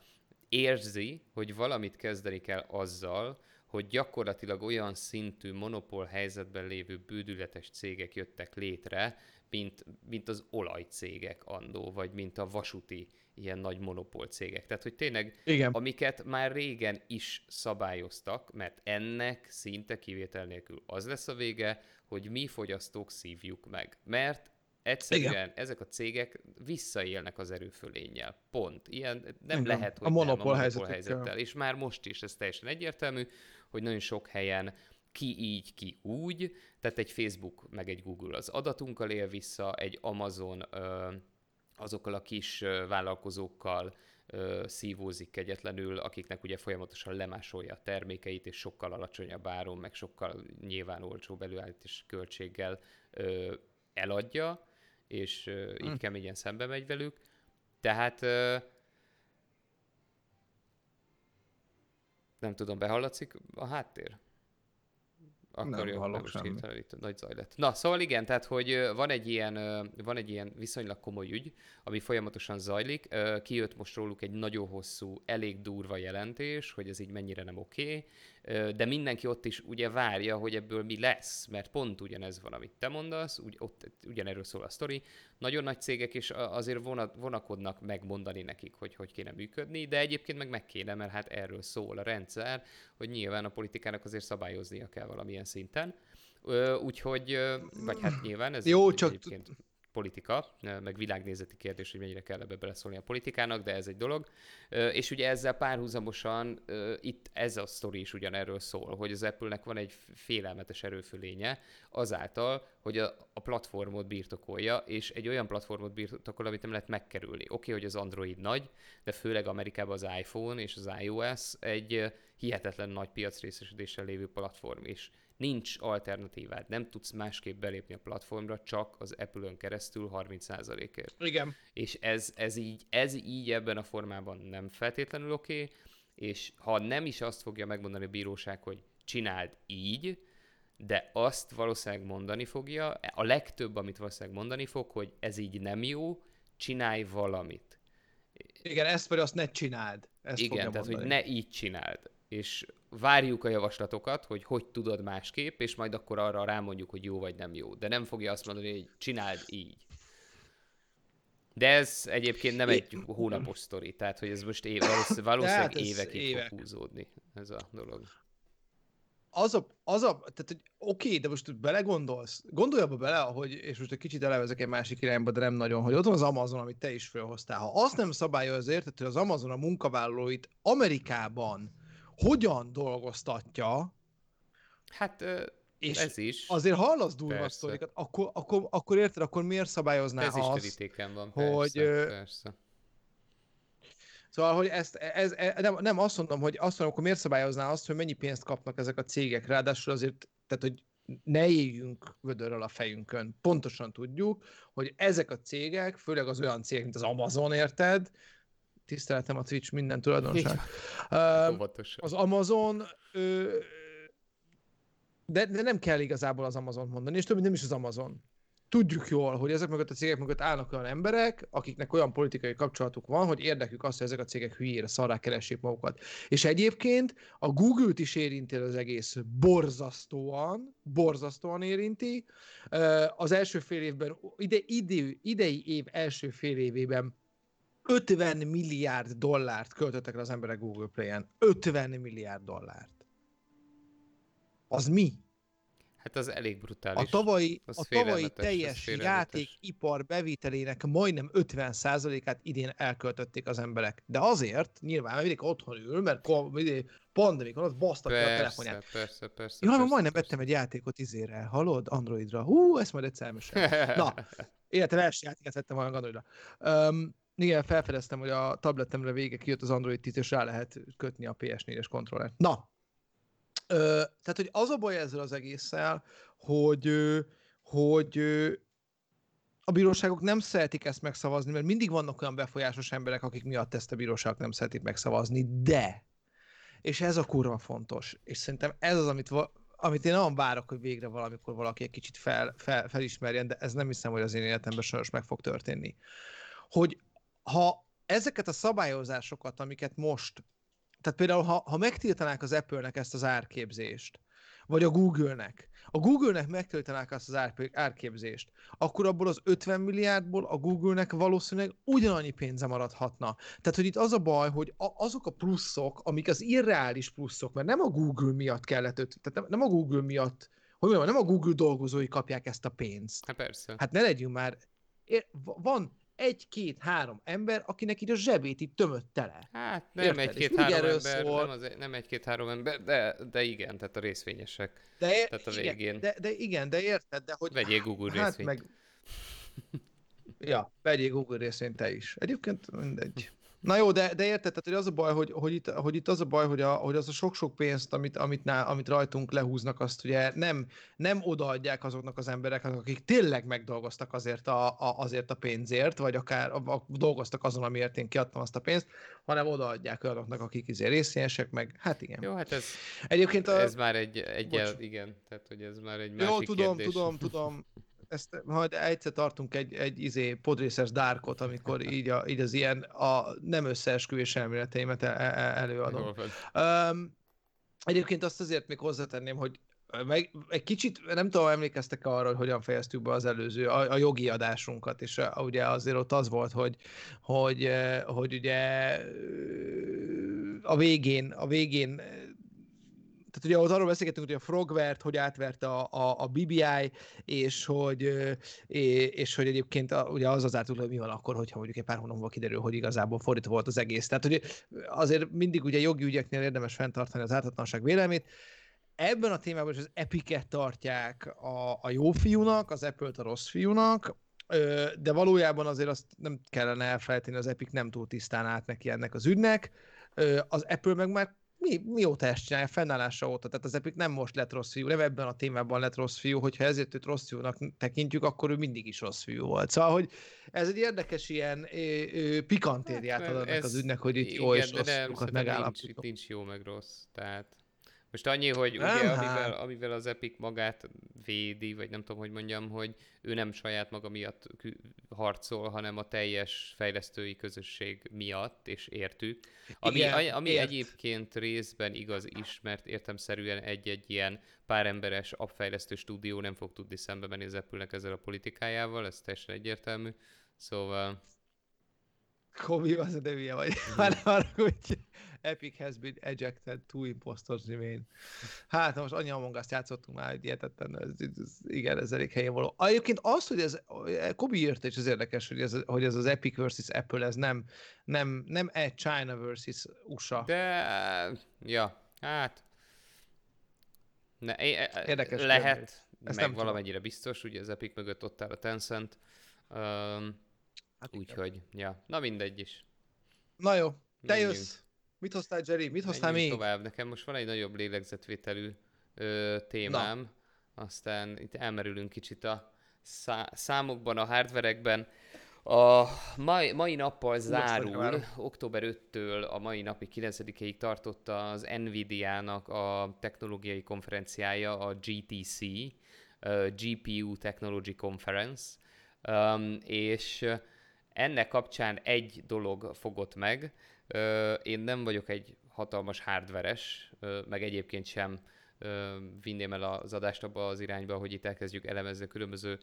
érzi, hogy valamit kezdeni kell azzal, hogy gyakorlatilag olyan szintű monopól helyzetben lévő bődületes cégek jöttek létre, mint, mint az olajcégek andó, vagy mint a vasúti ilyen nagy monopól cégek. Tehát, hogy tényleg, igen, amiket már régen is szabályoztak, mert ennek szinte kivétel nélkül az lesz a vége, hogy mi fogyasztók szívjuk meg. Mert egyszerűen igen, ezek a cégek visszaélnek az erőfölénnyel. Pont. Ilyen nem igen, lehet, hogy a monopól, nem, a monopól helyzettel. helyzettel. És már most is ez teljesen egyértelmű, hogy nagyon sok helyen ki így, ki úgy, tehát egy Facebook meg egy Google az adatunkkal él vissza, egy Amazon azokkal a kis vállalkozókkal szívózik kegyetlenül, akiknek ugye folyamatosan lemásolja a termékeit, és sokkal alacsonyabb áron, meg sokkal nyilván olcsóbb előállítási költséggel eladja, és így hmm. keményen szembe megy velük. Tehát nem tudom, behallatszik a háttér? Akarja, nem most hirtelen itt nagy zaj lett. Na, szóval igen, tehát, hogy van egy, ilyen, van egy ilyen viszonylag komoly ügy, ami folyamatosan zajlik. Kijött most róluk egy nagyon hosszú, elég durva jelentés, hogy ez így mennyire nem oké, okay. De mindenki ott is ugye várja, hogy ebből mi lesz, mert pont ugyanez van, amit te mondasz, ugy, ott, ugyanerről szól a sztori. Nagyon nagy cégek is azért vonat, vonakodnak megmondani nekik, hogy hogy kéne működni, de egyébként meg meg kéne, mert hát erről szól a rendszer, hogy nyilván a politikának azért szabályoznia kell valamilyen szinten. Úgyhogy, vagy hát nyilván ez jó, csak... egyébként politika, meg világnézeti kérdés, hogy mennyire kell ebbe beleszólni a politikának, de ez egy dolog. És ugye ezzel párhuzamosan itt ez a sztori is ugyanerről szól, hogy az Apple-nek van egy félelmetes erőfölénye azáltal, hogy a, a platformot birtokolja, és egy olyan platformot birtokol, amit nem lehet megkerülni. Oké, okay, hogy az Android nagy, de főleg Amerikában az iPhone és az iOS egy hihetetlen nagy piacrészesedéssel lévő platform, és nincs alternatívád, nem tudsz másképp belépni a platformra, csak az Apple-ön keresztül harminc százalékért. Igen. És ez, ez, így, ez így ebben a formában nem feltétlenül oké, okay, és ha nem is azt fogja megmondani a bíróság, hogy csináld így, de azt valószínűleg mondani fogja, a legtöbb, amit valószínűleg mondani fog, hogy ez így nem jó, csinálj valamit. Igen, ezt vagy azt ne csináld. Ezt igen, tehát mondani, hogy ne így csináld. És várjuk a javaslatokat, hogy hogy tudod másképp, és majd akkor arra rámondjuk, hogy jó vagy nem jó. De nem fogja azt mondani, hogy csináld így. De ez egyébként nem egy hónapos sztori, tehát hogy ez most év, valószínűleg évekig évek. fog húzódni ez a dolog. Az a, az a, tehát hogy oké, de most belegondolsz, gondolj abba bele, hogy, és most egy kicsit elevezek egy másik irányba, de nem nagyon, hogy ott van az Amazon, amit te is felhoztál. Ha azt nem szabálja az értet, hogy az Amazon a munkavállalóit Amerikában hogyan dolgoztatja, hát és ez is. Azért hallasz durva sztorikat, akkor, akkor, akkor érted, akkor miért szabályoznál ez azt, is terítéken van, persze, hogy... Persze. Szóval, hogy ezt, ez, ez, nem, nem azt mondom, hogy azt mondom, akkor miért szabályozná azt, hogy mennyi pénzt kapnak ezek a cégek. Ráadásul azért, tehát, hogy ne éljünk vödörrel a fejünkön. Pontosan tudjuk, hogy ezek a cégek, főleg az olyan cégek, mint az Amazon, érted? Tiszteletem a Twitch minden tulajdonság. Uh, az Amazon... Uh, de, de nem kell igazából az Amazon mondani, és több, nem is az Amazon. Tudjuk jól, hogy ezek mögött a cégek mögött állnak olyan emberek, akiknek olyan politikai kapcsolatuk van, hogy érdekük azt, hogy ezek a cégek hülyére szarrá keressék magukat. És egyébként a Google-t is érinti az egész borzasztóan, borzasztóan érinti. Az első fél évben, ide, ide, idei év első fél évében ötven milliárd dollárt költöttek el az emberek Google Play-en. ötven milliárd dollárt. Az mi? Hát az elég brutális. A tavalyi, a tavalyi teljes játékipar bevételének majdnem ötven százalékát idén elköltötték az emberek. De azért, nyilván, mert mindig otthon ül, mert pandemikon ott basztak ki a telefonját. Persze, persze, ja, persze. Majdnem vettem egy játékot izére, hallod? Androidra. Hú, ezt majd egyszer mesélem. Na, életem első játékát vettem majd Androidra. Um, igen, felfedeztem, hogy a tabletemre vége kijött az Android tíz, és rá lehet kötni a pé es négyes kontrollert. Na! Ö, tehát, hogy az a baj ezzel az egésszel, hogy, hogy a bíróságok nem szeretik ezt megszavazni, mert mindig vannak olyan befolyásos emberek, akik miatt ezt a bíróságok nem szeretik megszavazni, de, és ez a kurva fontos, és szerintem ez az, amit, amit én nagyon várok, hogy végre valamikor valaki egy kicsit fel, fel, felismerjen, de ez nem hiszem, hogy az én életemben sajnos meg fog történni. Hogy ha ezeket a szabályozásokat, amiket most tehát például, ha, ha megtiltanák az Apple-nek ezt az árképzést, vagy a Google-nek, a Google-nek megtiltanák ezt az ár, árképzést, akkor abból az ötven milliárdból a Google-nek valószínűleg ugyanannyi pénze maradhatna. Tehát, hogy itt az a baj, hogy a, azok a pluszok, amik az irreális pluszok, mert nem a Google miatt kellett, tehát nem, nem a Google miatt, hogy mondjam, nem a Google dolgozói kapják ezt a pénzt. Hát persze. Hát ne legyünk már, é, van... egy-két-három ember, akinek így a zsebét így tömött tele. Hát nem egy-két-három ember, nem, nem egy-két-három ember, de, de igen, tehát a részvényesek. De, tehát a végén. Igen, de, de igen, de érted, de hogy... Vegyél Google hát részvényt. Meg... Ja, vegyél Google részvényt te is. Egyébként mindegy. Na jó, de, de érted, tehát, hogy az a baj, hogy, hogy, itt, hogy itt az a baj, hogy, a, hogy az a sok-sok pénzt, amit, amit, ná, amit rajtunk lehúznak, azt ugye nem, nem odaadják azoknak az embereknek, akik tényleg megdolgoztak azért a, a, azért a pénzért, vagy akár a, a, dolgoztak azon, amiért én kiadtam azt a pénzt, hanem odaadják olyanoknak, akik izé részvényesek, meg hát igen. Jó, hát ez, egyébként a, ez már egy, egy el, igen, tehát hogy ez már egy másik jó, tudom, kérdés. tudom, tudom. Ezt majd egyszer tartunk egy, egy izé podrészes dárkot, amikor így, a, így az ilyen a nem összeesküvés elméleteimet el, el, előadom. Um, egyébként azt azért még hozzátenném, hogy meg, egy kicsit, nem tudom, emlékeztek arra, hogy hogyan fejeztük be az előző, a, a jogi adásunkat, és a, ugye azért ott az volt, hogy, hogy, hogy ugye a végén, a végén tehát ugye ott arról beszélgettünk, hogy a Frogware-t hogy átverte a, a, a bé bé i, és hogy, és hogy egyébként a, ugye az az ártuk, hogy mi van akkor, hogyha mondjuk egy pár hónapban kiderül, hogy igazából fordítva volt az egész. Tehát ugye azért mindig ugye jogi ügyeknél érdemes fenntartani az ártatlanság vélelmét. Ebben a témában is az Epicet tartják a, a jó fiúnak, az Apple-t a rossz fiúnak, de valójában azért azt nem kellene elfelejteni, az Epic nem túl tisztán állt neki ennek az ügynek. Az Apple meg már mi, mióta ezt csinálja, fennállása óta, tehát az Epic nem most lett rossz fiú, nem ebben a témában lett rossz fiú, hogyha ezért őt rossz fiúnak tekintjük, akkor ő mindig is rossz fiú volt. Szóval, hogy ez egy érdekes ilyen pikantériát hát, ad ennek az ügynek, hogy itt jó és rossz fiúkat megállapítom. Nincs, nincs jó meg rossz, tehát most annyi, hogy ugye, amivel, amivel az Epic magát védi, vagy nem tudom, hogy mondjam, hogy ő nem saját maga miatt harcol, hanem a teljes fejlesztői közösség miatt, és értük. Ami, igen, ami ért. Egyébként részben igaz is, mert értelemszerűen egy-egy ilyen pár emberes appfejlesztő stúdió nem fog tudni szembe menni az Apple-nek ezzel a politikájával, ez teljesen egyértelmű. Szóval... Komi, az a nevűje vagy. Már arra, hogy Epic has been ejected, two impostors remain. Hát, most annyi Among Us-t játszottunk már, hogy ilyetetlen, ez, ez, igen, ez elég helyen való. Egyébként az, hogy ez, Kobi írta, és az érdekes, hogy ez, hogy ez az Epic versus Apple, ez nem, nem, nem egy China versus u es á. De, ja, hát, ne, érdekes lehet, meg valamennyire biztos, ugye az Epic mögött ott áll a Tencent, um, hát úgyhogy, ja. Na mindegy is. Na jó, te menjünk. Jössz. Mit hoztál, Jerry? Mit hoztál még? Tovább. Nekem most van egy nagyobb lélegzetvételű ö, témám. Na. Aztán itt elmerülünk kicsit a szá- számokban, a hardverekben. A mai, mai nappal zárul, október ötödikétől a mai napi kilencedikéig tartott az NVIDIA-nak a technológiai konferenciája, a G T C, uh, G P U Technology Conference, um, és... Ennek kapcsán egy dolog fogott meg. Én nem vagyok egy hatalmas hardveres, meg egyébként sem vinném el az adást abba az irányba, hogy itt elkezdjük elemezni a különböző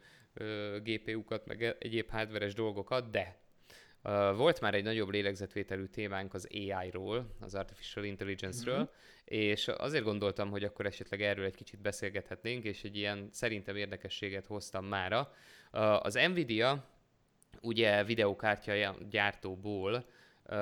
gé pé u-kat, meg egyéb hardveres dolgokat, de volt már egy nagyobb lélegzetvételű témánk az á í-ról, az Artificial Intelligence-ről, mm-hmm. és azért gondoltam, hogy akkor esetleg erről egy kicsit beszélgethetnénk, és egy ilyen szerintem érdekességet hoztam mára. Az NVIDIA ugye videókártya gyártóból uh,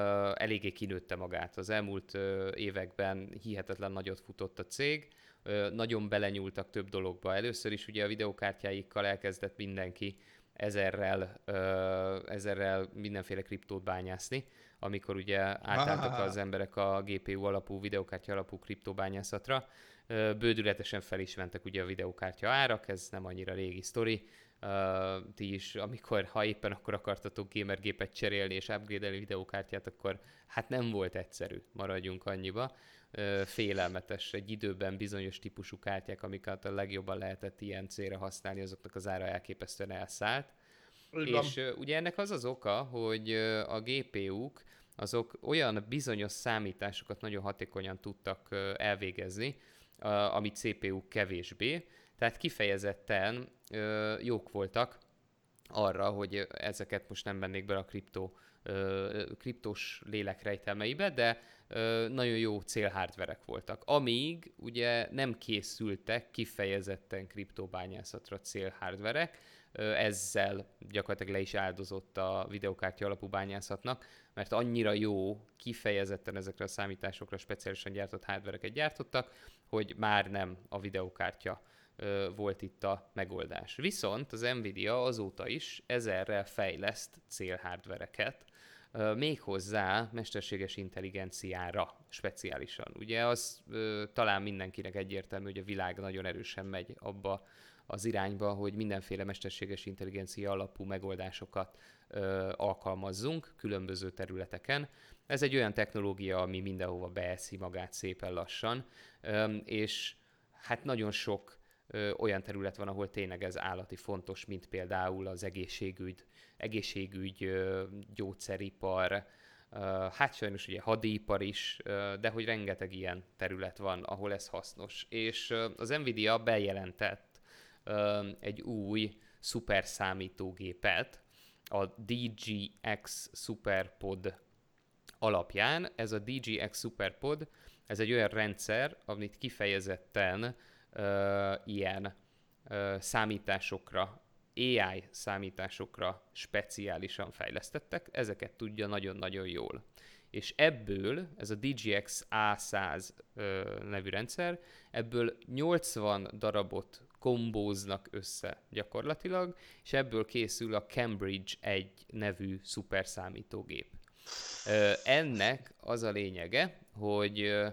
eléggé kinőtte magát. Az elmúlt uh, években hihetetlen nagyot futott a cég, uh, nagyon belenyúltak több dologba. Először is ugye a videókártyáikkal elkezdett mindenki ezerrel, uh, ezerrel mindenféle kriptót bányászni, amikor ugye átálltak az emberek a gé pé u alapú, videókártya alapú kriptóbányászatra. Uh, bődületesen fel is mentek ugye a videókártya árak, ez nem annyira régi sztori. Uh, ti is, amikor, ha éppen akkor akartatok gamergépet cserélni és upgrade-elni videókártyát, akkor hát nem volt egyszerű, maradjunk annyiba. Uh, félelmetes egy időben bizonyos típusú kártyák, amiket a legjobban lehetett ilyen célra használni, azoknak az ára elképesztően elszállt. Ugyan. És uh, ugye ennek az az oka, hogy uh, a gé pé u-k azok olyan bizonyos számításokat nagyon hatékonyan tudtak uh, elvégezni, uh, amit cé pé u kevésbé, tehát kifejezetten ö, jók voltak arra, hogy ezeket most nem vennék bele a kriptó, ö, kriptós lélek rejtelmeibe, de ö, nagyon jó célhardverek voltak. Amíg ugye nem készültek kifejezetten kriptóbányászatra célhardverek, ezzel gyakorlatilag le is áldozott a videokártya alapú bányászatnak, mert annyira jó kifejezetten ezekre a számításokra speciálisan gyártott hardvereket gyártottak, hogy már nem a videokártya volt itt a megoldás. Viszont az NVIDIA azóta is ezerrel fejleszt célhardvereket, méghozzá mesterséges intelligenciára speciálisan. Ugye az talán mindenkinek egyértelmű, hogy a világ nagyon erősen megy abba az irányba, hogy mindenféle mesterséges intelligencia alapú megoldásokat ö, alkalmazzunk különböző területeken. Ez egy olyan technológia, ami mindenhova beeszi magát szépen lassan, ö, és hát nagyon sok ö, olyan terület van, ahol tényleg ez állati fontos, mint például az egészségügy, egészségügy ö, gyógyszeripar, ö, hát sajnos ugye hadipar is, ö, de hogy rengeteg ilyen terület van, ahol ez hasznos. És ö, az NVIDIA bejelentett egy új szuperszámítógépet a dé gé iksz SuperPod alapján. Ez a dé gé iksz SuperPod, ez egy olyan rendszer, amit kifejezetten uh, ilyen uh, számításokra, á í számításokra speciálisan fejlesztettek, ezeket tudja nagyon-nagyon jól. És ebből, ez a dé gé iksz á száz ö, nevű rendszer, ebből nyolcvan darabot kombóznak össze gyakorlatilag, és ebből készül a Cambridge egy nevű szuperszámítógép. Ö, ennek az a lényege, hogy ö,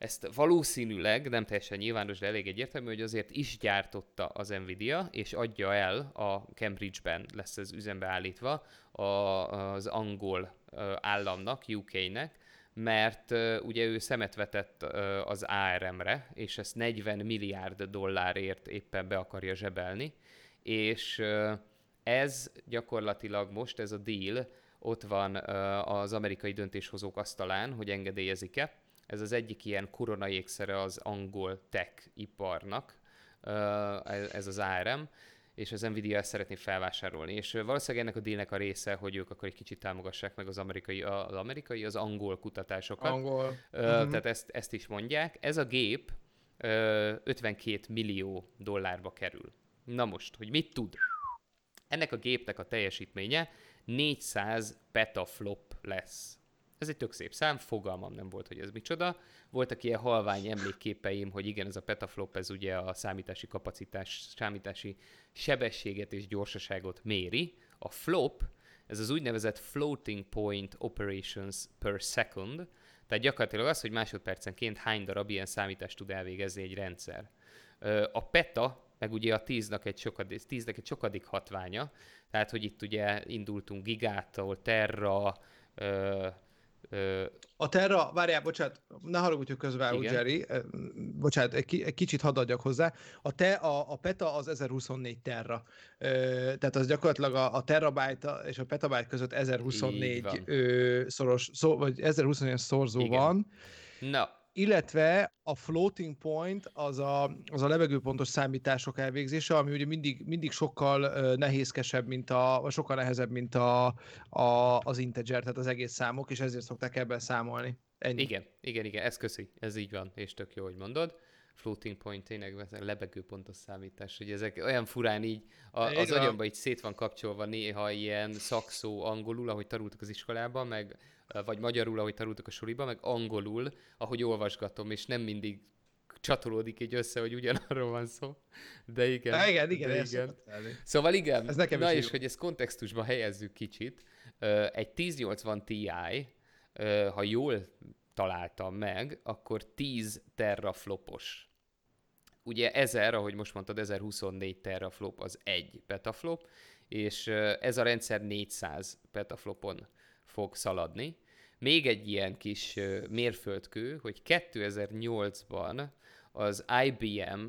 Ezt valószínűleg, nem teljesen nyilvános, de elég egyértelmű, hogy azért is gyártotta az NVIDIA, és adja el a Cambridge-ben lesz ez üzembe állítva az angol államnak, U K-nek, mert ugye ő szemet vetett az á er emre, és ezt negyven milliárd dollárért éppen be akarja zsebelni, és ez gyakorlatilag most, ez a deal, ott van az amerikai döntéshozók asztalán, hogy engedélyezik-e. Ez az egyik ilyen koronaékszere az angol tech iparnak, ez az á er em, és az NVIDIA ezt szeretné felvásárolni. És valószínűleg ennek a dealnek a része, hogy ők akkor egy kicsit támogassák meg az amerikai, az, amerikai, az angol kutatásokat. Angol. Tehát ezt, ezt is mondják. Ez a gép ötvenkét millió dollárba kerül. Na most, hogy mit tud? Ennek a gépnek a teljesítménye négyszáz petaflop lesz. Ez egy tök szép szám, fogalmam nem volt, hogy ez micsoda. Voltak ilyen halvány emlékképeim, hogy igen, ez a petaflop, ez ugye a számítási kapacitás, számítási sebességet és gyorsaságot méri. A flop, ez az úgynevezett floating point operations per second, tehát gyakorlatilag az, hogy másodpercenként hány darab ilyen számítást tud elvégezni egy rendszer. A peta, meg ugye a tíznak egy sokadik, tíznek egy sokadik hatványa, tehát hogy itt ugye indultunk gigától, terra, ö, ö, a terra, várjál, bocsánat, ne haragudjuk közben, Jerry, bocsánat, egy kicsit hadd adjak hozzá, a, te, a, a peta az ezerhuszonnégy terra, ö, tehát az gyakorlatilag a, a terabyte és a petabyte között ezerhuszonnégy szoros, szó, vagy ezerhuszonnégy szorzó igen. Van. Na. Illetve a floating point az a, az a levegőpontos számítások elvégzése, ami ugye mindig, mindig sokkal nehézkesebb, mint a, sokkal nehezebb, mint a, a, az integer, tehát az egész számok, és ezért szokták ebben számolni. Ennyi. Igen, igen, igen, ez köszi, ez így van, és tök jó, hogy mondod. Floating point, tényleg lebegőpontos számítás, hogy ezek olyan furán így a, az agyamba így szét van kapcsolva néha ilyen szakszó angolul, ahogy tanultuk az iskolában, meg vagy magyarul, ahogy tanultuk a suliban, meg angolul, ahogy olvasgatom, és nem mindig csatolódik így össze, hogy ugyanarról van szó. De igen. Na, igen, igen, de igen. Szóval igen, ez nekem na is és jó. Hogy ezt kontextusba helyezzük kicsit, egy ezernyolcvan Ti, ha jól találtam meg, akkor tíz teraflopos. Ugye ezer, ahogy most mondtad, ezerhuszonnégy teraflop az egy petaflop, és ez a rendszer négyszáz petaflopon fog szaladni. Még egy ilyen kis mérföldkő, hogy kétezer-nyolcban az I B M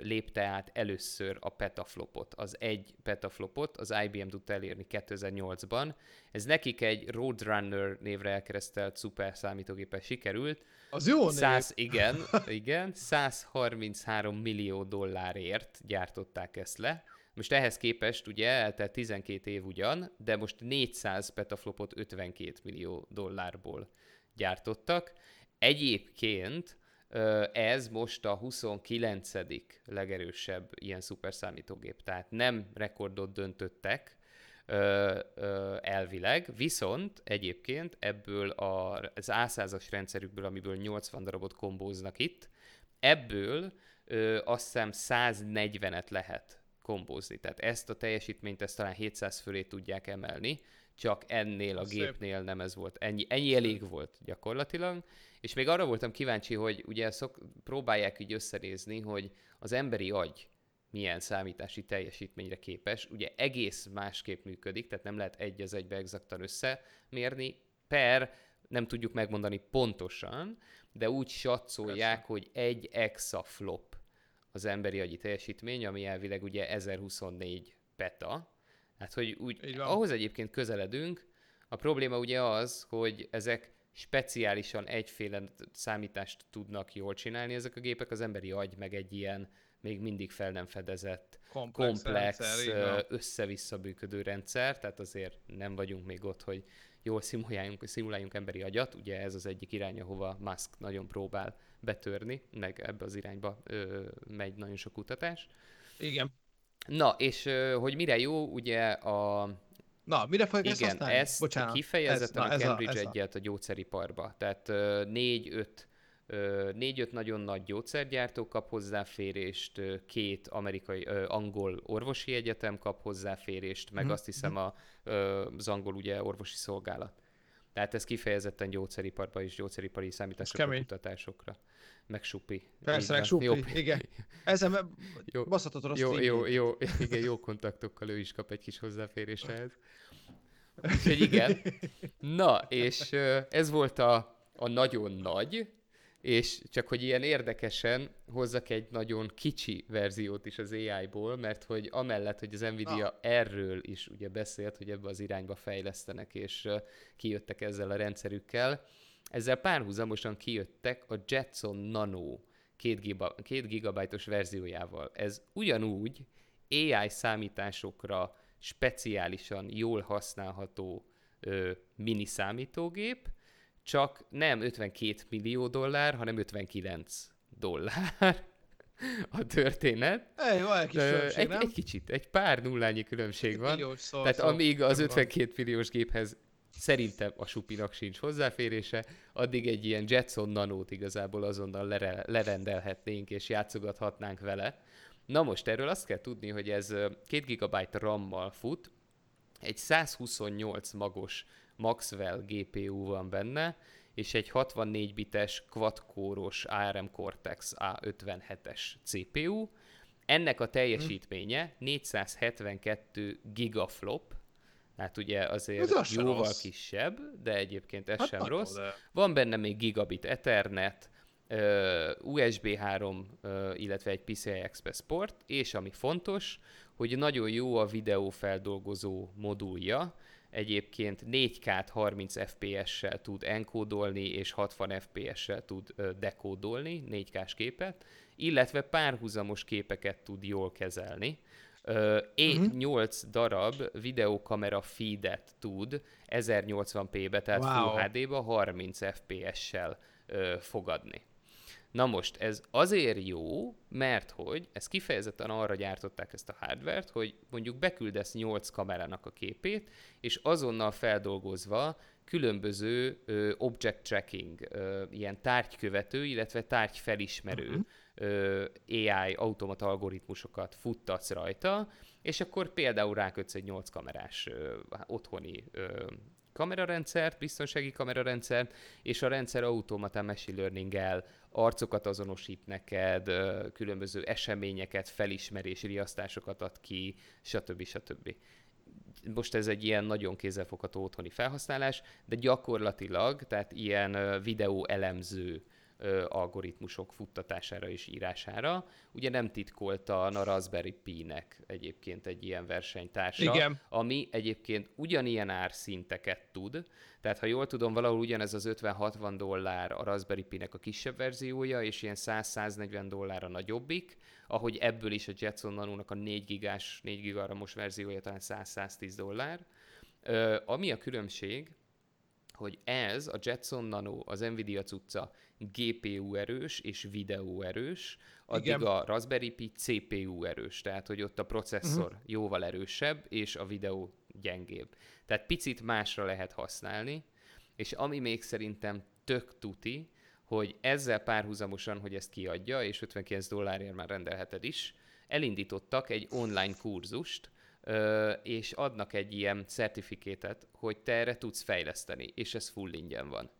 lépte át először a petaflopot, az egy petaflopot, az I B M tudta elérni kétezer-nyolcban. Ez nekik egy Roadrunner névre elkeresztelt szuper számítógéppel sikerült. Az jó száz, név! Igen, igen, száz harminchárom millió dollárért gyártották ezt le. Most ehhez képest ugye eltelt tizenkét év ugyan, de most négyszáz petaflopot ötvenkét millió dollárból gyártottak. Egyébként ez most a huszonkilencedik legerősebb ilyen szuperszámítógép, tehát nem rekordot döntöttek elvileg, viszont egyébként ebből az A százas rendszerükből, amiből nyolcvan darabot kombóznak itt, ebből azt hiszem száznegyvenet lehet kombózni. Tehát ezt a teljesítményt, ezt talán hétszáz fölé tudják emelni, csak ennél a gépnél nem ez volt. Ennyi, ennyi elég volt gyakorlatilag. És még arra voltam kíváncsi, hogy ugye szok, próbálják így összenézni, hogy az emberi agy milyen számítási teljesítményre képes. Ugye egész másképp működik, tehát nem lehet egy az egybe exaktan összemérni, per nem tudjuk megmondani pontosan, de úgy satszolják, Köszön. hogy egy exaflop az emberi agyi teljesítmény, ami elvileg ugye ezerhuszonnégy peta. Hát, hogy úgy, ahhoz egyébként közeledünk. A probléma ugye az, hogy ezek speciálisan egyféle számítást tudnak jól csinálni ezek a gépek, az emberi agy meg egy ilyen még mindig fel nem fedezett, komplex, komplex rendszer, össze-vissza működő rendszer, tehát azért nem vagyunk még ott, hogy jól szimuláljunk, szimuláljunk emberi agyat, ugye ez az egyik irány, ahova Musk nagyon próbál betörni, meg ebbe az irányba ö, megy nagyon sok kutatás. Igen. Na, és hogy mire jó, ugye a... Na, mire fogjuk ezt használni? Igen, ezt Bocsánat. kifejezetten ez, na, a Cambridge a, egyet a... a gyógyszeriparba. Tehát négy-öt nagyon nagy gyógyszergyártó kap hozzáférést, két amerikai, angol orvosi egyetem kap hozzáférést, meg hmm. azt hiszem a, az angol ugye orvosi szolgálat. Tehát ez kifejezetten gyógyszeriparban és gyógyszeripari számításokra, kutatásokra. Meg supi. Persze, meg supi, jó, igen. Ezen baszhatod rossz jó, jó, jó, igen, jó kontaktokkal ő is kap egy kis hozzáférés ehhez. Úgyhogy igen. Na, és ez volt a, a nagyon nagy, és csak hogy ilyen érdekesen hozzak egy nagyon kicsi verziót is az á í-ból, mert hogy amellett, hogy az NVIDIA ah. erről is ugye beszélt, hogy ebbe az irányba fejlesztenek, és kijöttek ezzel a rendszerükkel, ezzel párhuzamosan kijöttek a Jetson Nano két gigabájtos verziójával. Ez ugyanúgy á í számításokra speciálisan jól használható ö, mini számítógép, csak nem ötvenkét millió dollár, hanem ötvenkilenc dollár a történet. Hey, van egy kis különbség, egy, nem? Egy kicsit, egy pár nullányi különbség van. Szó, Tehát szó, amíg az ötvenkét milliós géphez szerintem a supinak sincs hozzáférése, addig egy ilyen Jetson Nanót igazából azonnal lere- lerendelhetnénk és játszogathatnánk vele. Na most erről azt kell tudni, hogy ez két gigabájt RAM-mal fut, egy százhuszonnyolc magos Maxwell gé pé u van benne, és egy hatvannégy bites quad-core-os á er em Cortex á ötvenhetes cé pé u. Ennek a teljesítménye négyszázhetvenkét gigaflop, hát ugye azért az jóval rossz. Kisebb, de egyébként ez hát sem rossz. De. Van benne még gigabit Ethernet, u es bé három, illetve egy PCI Express port, és ami fontos, hogy nagyon jó a videófeldolgozó modulja, egyébként négy ká-t harminc ef pé es-sel tud enkódolni, és hatvan ef pé es-sel tud dekódolni négy ká-s képet, illetve párhuzamos képeket tud jól kezelni. nyolc darab videókamera feedet tud ezernyolcvan pé-be, tehát wow. Full há dé-be harminc ef pé es-sel fogadni. Na most, ez azért jó, mert hogy ezt kifejezetten arra gyártották ezt a hardvert, hogy mondjuk beküldesz nyolc kamerának a képét, és azonnal feldolgozva különböző ö, object tracking, ö, ilyen tárgykövető, illetve tárgyfelismerő uh-huh. ö, á í automata algoritmusokat futtatsz rajta, és akkor például rákötsz egy nyolc kamerás ö, otthoni ö, kamerarendszert, biztonsági kamerarendszert, és a rendszer automata machine learning-el arcokat azonosít neked, különböző eseményeket, felismerés, riasztásokat ad ki, stb. Stb. Most ez egy ilyen nagyon kézzelfogható otthoni felhasználás, de gyakorlatilag, tehát ilyen videóelemző algoritmusok futtatására és írására. Ugye nem titkoltan a Raspberry Pi-nek egyébként egy ilyen versenytársa, igen. Ami egyébként ugyanilyen árszinteket tud, tehát ha jól tudom, valahol ugyanez az ötven-hatvan dollár a Raspberry Pi-nek a kisebb verziója, és ilyen száz-száznegyven dollár a nagyobbik, ahogy ebből is a Jetson Nano-nak a négy gigás, négy gigaramos verziója talán száz-száztíz dollár. Ö, ami a különbség, hogy ez a Jetson Nano, az NVIDIA cucca gé pé u erős és videó erős, addig igen. A Raspberry Pi cé pé u erős, tehát hogy ott a processzor uh-huh. jóval erősebb, és a videó gyengébb. Tehát picit másra lehet használni, és ami még szerintem tök tuti, hogy ezzel párhuzamosan, hogy ezt kiadja, és ötvenkilenc dollárért már rendelheted is, elindítottak egy online kurzust, és adnak egy ilyen certifikátet, hogy te erre tudsz fejleszteni, és ez full ingyen van.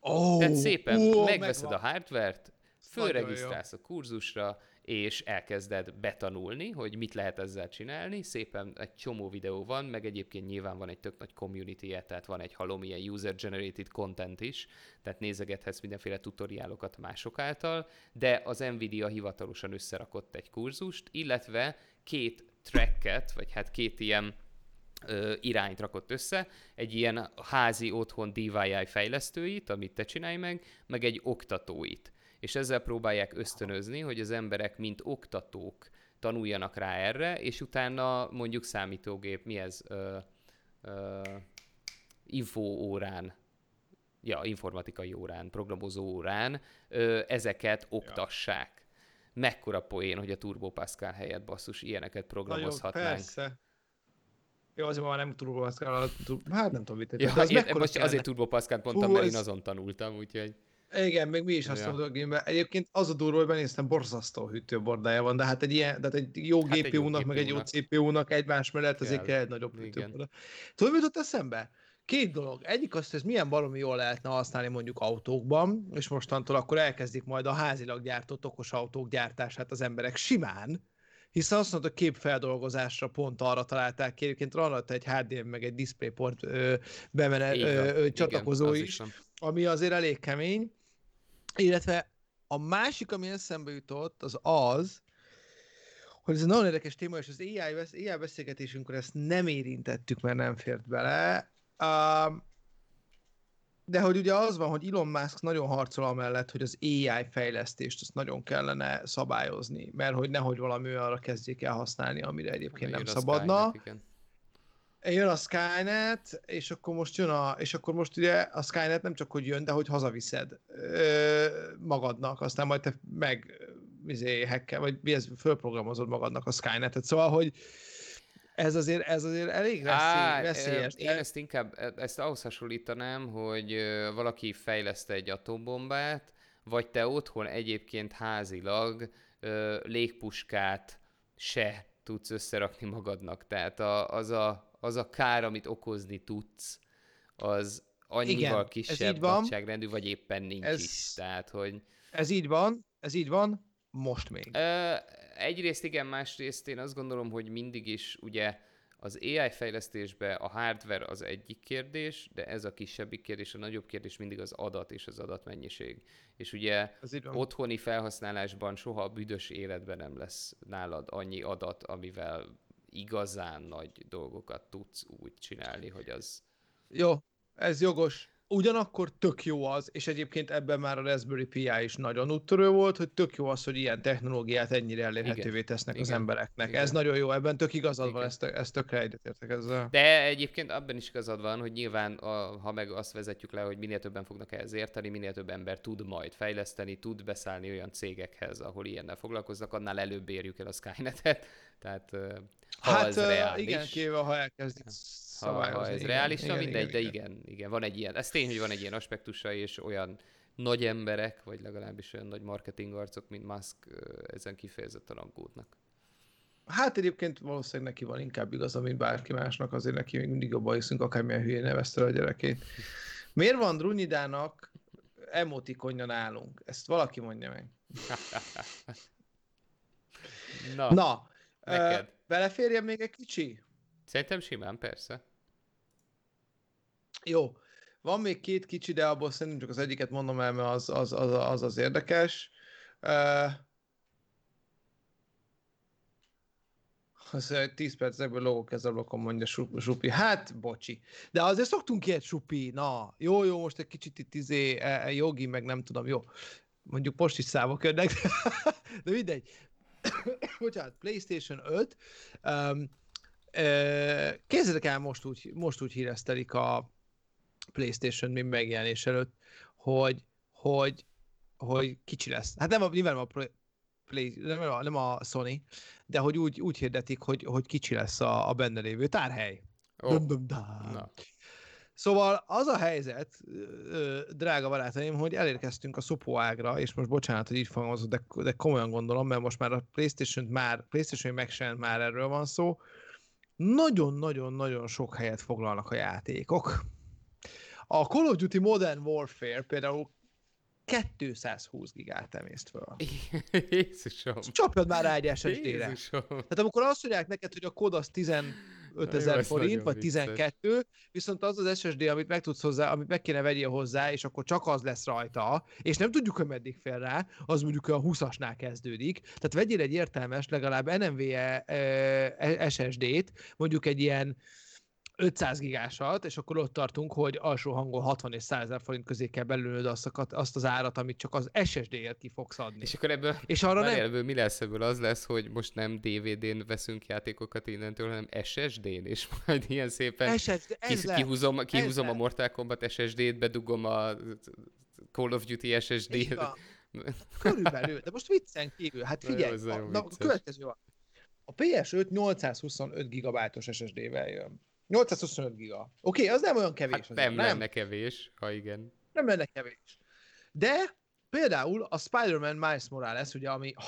Oh, tehát szépen oh, megveszed megvan. A hardvert, fölregisztrálsz a kurzusra, és elkezded betanulni, hogy mit lehet ezzel csinálni. Szépen egy csomó videó van, meg egyébként nyilván van egy tök nagy community-je, tehát van egy halom ilyen user-generated content is, tehát nézegethetsz mindenféle tutoriálokat mások által, de az NVIDIA hivatalosan összerakott egy kurzust, illetve két tracket, vagy hát két ilyen ö, irányt rakott össze, egy ilyen házi otthon dé i y fejlesztőit, amit te csinálj meg, meg egy oktatóit. És ezzel próbálják ösztönözni, hogy az emberek, mint oktatók tanuljanak rá erre, és utána mondjuk számítógép, mi ez, ö, ö, infóórán, ja, informatikai órán, programozó órán, ö, ezeket oktassák. Ja. Mekkora poén, hogy a Turbo Pascal helyett basszus ilyeneket programozhatnánk. Nagyon, persze. Jó, azért már nem Turbo Pascal, hát nem tudom, mit tettem. Ja, az én, most kellene? Azért Turbo Pascal-t mondtam, Hú, mert én azon tanultam, úgyhogy... Igen, meg mi is azt mondtuk, ja. Egyébként az a durva, hogy benéztem, borzasztó hűtőbordája van, de hát egy, ilyen, de egy jó hát gé pé u-nak, meg egy jó cé pé u-nak egymás mellett azért kell egy nagyobb hűtőborda. Tudod, mit ott eszembe? Két dolog. Egyik azt, hogy ez milyen baromi jól lehetne használni mondjuk autókban, és mostantól akkor elkezdik majd a házilag gyártott okos autók gyártását az emberek simán, hiszen azt mondta, hogy képfeldolgozásra pont arra találták ki, egyébként arra egy há dé em i meg egy DisplayPort ö, bemene, ö, ö, csatlakozó igen, is, az is ami azért elég kemény. Illetve a másik, ami eszembe jutott, az az, hogy ez egy nagyon érdekes téma, és az á i beszélgetésünkön ezt nem érintettük, mert nem fért bele. Um, de hogy ugye az van, hogy Elon Musk nagyon harcol amellett, hogy az á i fejlesztést azt nagyon kellene szabályozni, mert hogy nehogy valami arra kezdjék el használni, amire egyébként nem szabadna. Skynet, jön a Skynet, és akkor most jön a, és akkor most ugye a Skynet nem csak hogy jön, de hogy hazaviszed ö, magadnak, aztán majd te meg izé, hackkel, vagy fölprogramozod magadnak a Skynetet, szóval hogy Ez azért, ez azért elég Á, veszélyes. Én ezt inkább ezt ahhoz hasonlítanám, hogy valaki fejleszte egy atombombát, vagy te otthon egyébként házilag légpuskát se tudsz összerakni magadnak. Tehát az a, az a kár, amit okozni tudsz, az annyival igen, kisebb nagyságrendű, vagy éppen nincs ez, is. Tehát, hogy... Ez így van, ez így van. Most még. Uh, egyrészt igen, másrészt én azt gondolom, hogy mindig is ugye az á i fejlesztésben a hardware az egyik kérdés, de ez a kisebbik kérdés, a nagyobb kérdés mindig az adat és az adatmennyiség. És ugye otthoni felhasználásban soha a büdös életben nem lesz nálad annyi adat, amivel igazán nagy dolgokat tudsz úgy csinálni, hogy az... Jó, ez jogos. Ugyanakkor tök jó az, és egyébként ebben már a Raspberry Pi is nagyon úttörő volt, hogy tök jó az, hogy ilyen technológiát ennyire elérhetővé tesznek igen, az embereknek. Igen. Ez nagyon jó, ebben tök igazad van, ezt, ezt tökre egyetértek ezzel. De egyébként abban is igazad van, hogy nyilván, a, ha meg azt vezetjük le, hogy minél többen fognak ehhez érteni, minél több ember tud majd fejleszteni, tud beszállni olyan cégekhez, ahol ilyennel foglalkoznak, annál előbb érjük el a Skynetet. Tehát ha hát, ez reális... igen, kéve, ha elkezdik... Ha, ha ez reális, igen, mindegy, igen, de igen, igen, igen, van egy ilyen, ez tény, hogy van egy ilyen aspektusa, és olyan nagy emberek, vagy legalábbis olyan nagy marketingarcok, mint Musk, ezen kifejezetten aggódnak. Hát egyébként valószínűleg neki van inkább igaza, mint bárki másnak, azért neki még mindig jobban hiszünk, akármilyen hülyén nevezte a gyerekét. Miért van Drunidának emotikonyan állunk? Ezt valaki mondja meg. Na, Na neked. Ö, beleférjen még egy kicsi? Szerintem simán, persze. Jó. Van még két kicsi, de abból szerintem csak az egyiket mondom el, mert az az, az, az, az érdekes. Uh, az tíz perc, ebből logok ez ablakon, mondja Supi. Hát, bocsi. De azért szoktunk ilyet, Supi. Na, jó, jó, most egy kicsit itt izé, jogi, meg nem tudom, jó. Mondjuk most is számok jönnek, de mindegy. Bocsánat, PlayStation öt. Um, Képzeljétek el, most úgy, most úgy híresztelik a PlayStation még megjelenés előtt, hogy, hogy, hogy kicsi lesz. Hát nem a, nyilván a, Play, nem a, nem a Sony, de hogy úgy, úgy hirdetik, hogy, hogy kicsi lesz a, a benne lévő tárhely. Oh. Szóval az a helyzet, drága barátaim, hogy elérkeztünk a szopóágra, és most bocsánat, hogy így fogalmazok, de, de komolyan gondolom, mert most már a PlayStation-t már, PlayStation meg sem már erről van szó, nagyon-nagyon-nagyon sok helyet foglalnak a játékok. A Call of Duty Modern Warfare például kétszázhúsz gigát emészt föl. Jézusom! Csapjad már rá egy es es dére. Jézusom. Tehát amikor azt mondják neked, hogy a kód az tizenötezer forint, vagy tizenkettő, vicces. Viszont az az es es dé, amit meg tudsz hozzá, amit meg kéne vegyél hozzá, és akkor csak az lesz rajta, és nem tudjuk, hogy meddig fél rá, az mondjuk a huszasnál kezdődik. Tehát vegyél egy értelmes, legalább en em vé e eh, es es dét, mondjuk egy ilyen ötszáz gigásat, és akkor ott tartunk, hogy alsó hangon hatvan és százezer forint közé kell belőled azt, azt az árat, amit csak az es es dért ki fogsz adni. És akkor ebből, és arra nem... ebből mi lesz ebből? Az lesz, hogy most nem dé vé dén veszünk játékokat innentől, hanem es es dén, és majd ilyen szépen es es dé, kis, le, kihúzom, kihúzom a Mortal Kombat es es dét, bedugom a Call of Duty es es dét. Körülbelül, de most viccen kívül, hát figyelj, a, na, a következő van. A pé es öt nyolcszázhuszonöt gigabájtos es es dével jön. nyolcszázhuszonöt giga. Oké, okay, az nem olyan kevés. Hát nem, nem lenne kevés, ha igen. Nem lenne kevés. De például a Spider-Man Miles Morales, ugye, ami oh,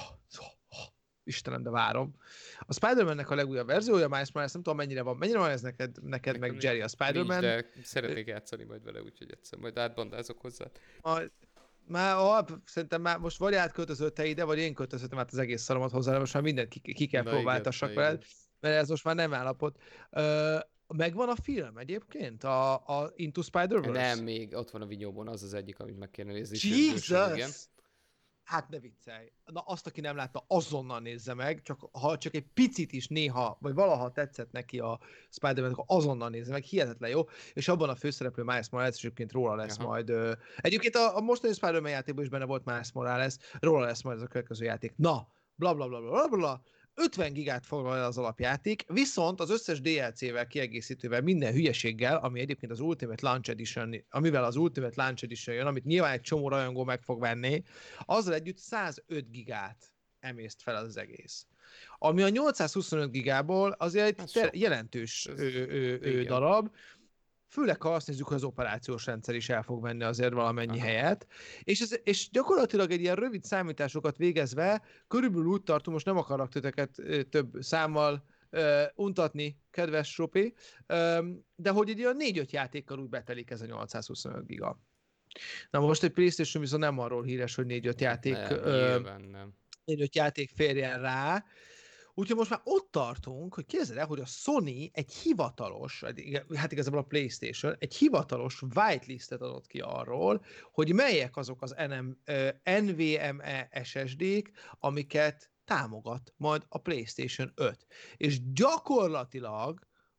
oh, Istenem, de várom. A Spider-Mannek a legújabb verziója, Miles Morales, nem tudom mennyire van, mennyire van ez neked, neked meg nincs, Jerry a Spider-Man. Nincs, de szeretnék játszani majd vele, úgyhogy egyszer majd átbandázok hozzá. A, már a, szerintem már most vagy átköltözöl te ide, vagy én költözöttem át az egész szaromat hozzá, most már mindent ki, ki kell próbáltassak veled, mert ez most már nem állapot. Ö, megvan a film egyébként? A, a Into Spider-Verse? Nem, még ott van a vinyóban, az az egyik, amit meg kéne nézni. Jesus! Hát ne viccelj. Na azt, aki nem látta, azonnal nézze meg, csak ha csak egy picit is néha, vagy valaha tetszett neki a Spider-Man, akkor azonnal nézze meg, hihetetlen jó, és abban a főszereplő Miles Morales, és egyébként róla lesz Aha. majd, ö, egyébként a, a mostani Spider-Man játékban is benne volt Miles Morales, róla lesz majd ez a következő játék. Na, bla bla bla bla bla, ötven gigát foglal az alapjáték, viszont az összes dé el cé-vel, kiegészítővel, minden hülyeséggel, ami egyébként az Ultimate Launch Edition, amivel az Ultimate Launch Edition jön, amit nyilván egy csomó rajongó meg fog venni, azzal együtt száz öt gigát emészt fel az egész. Ami a nyolcszázhuszonöt gigából azért egy ter- jelentős ö- ö- ö- darab, főleg ha azt nézzük, hogy az operációs rendszer is el fog venni azért valamennyi Aha. helyet, és, ez, és gyakorlatilag egy ilyen rövid számításokat végezve, körülbelül úgy tartom, most nem akarok titeket több számmal uh, untatni, kedves Sopi, um, de hogy egy ilyen négy-öt játékkal úgy betelik ez a nyolcszázhuszonöt giga. Na most egy PlayStation viszont nem arról híres, hogy négy-öt játék, um, játék férjen rá, úgyhogy most már ott tartunk, hogy képzeld el, hogy a Sony egy hivatalos, hát igazából a PlayStation, egy hivatalos whitelistet adott ki arról, hogy melyek azok az NVMe es es dé-k, amiket támogat majd a PlayStation öt. És gyakorlatilag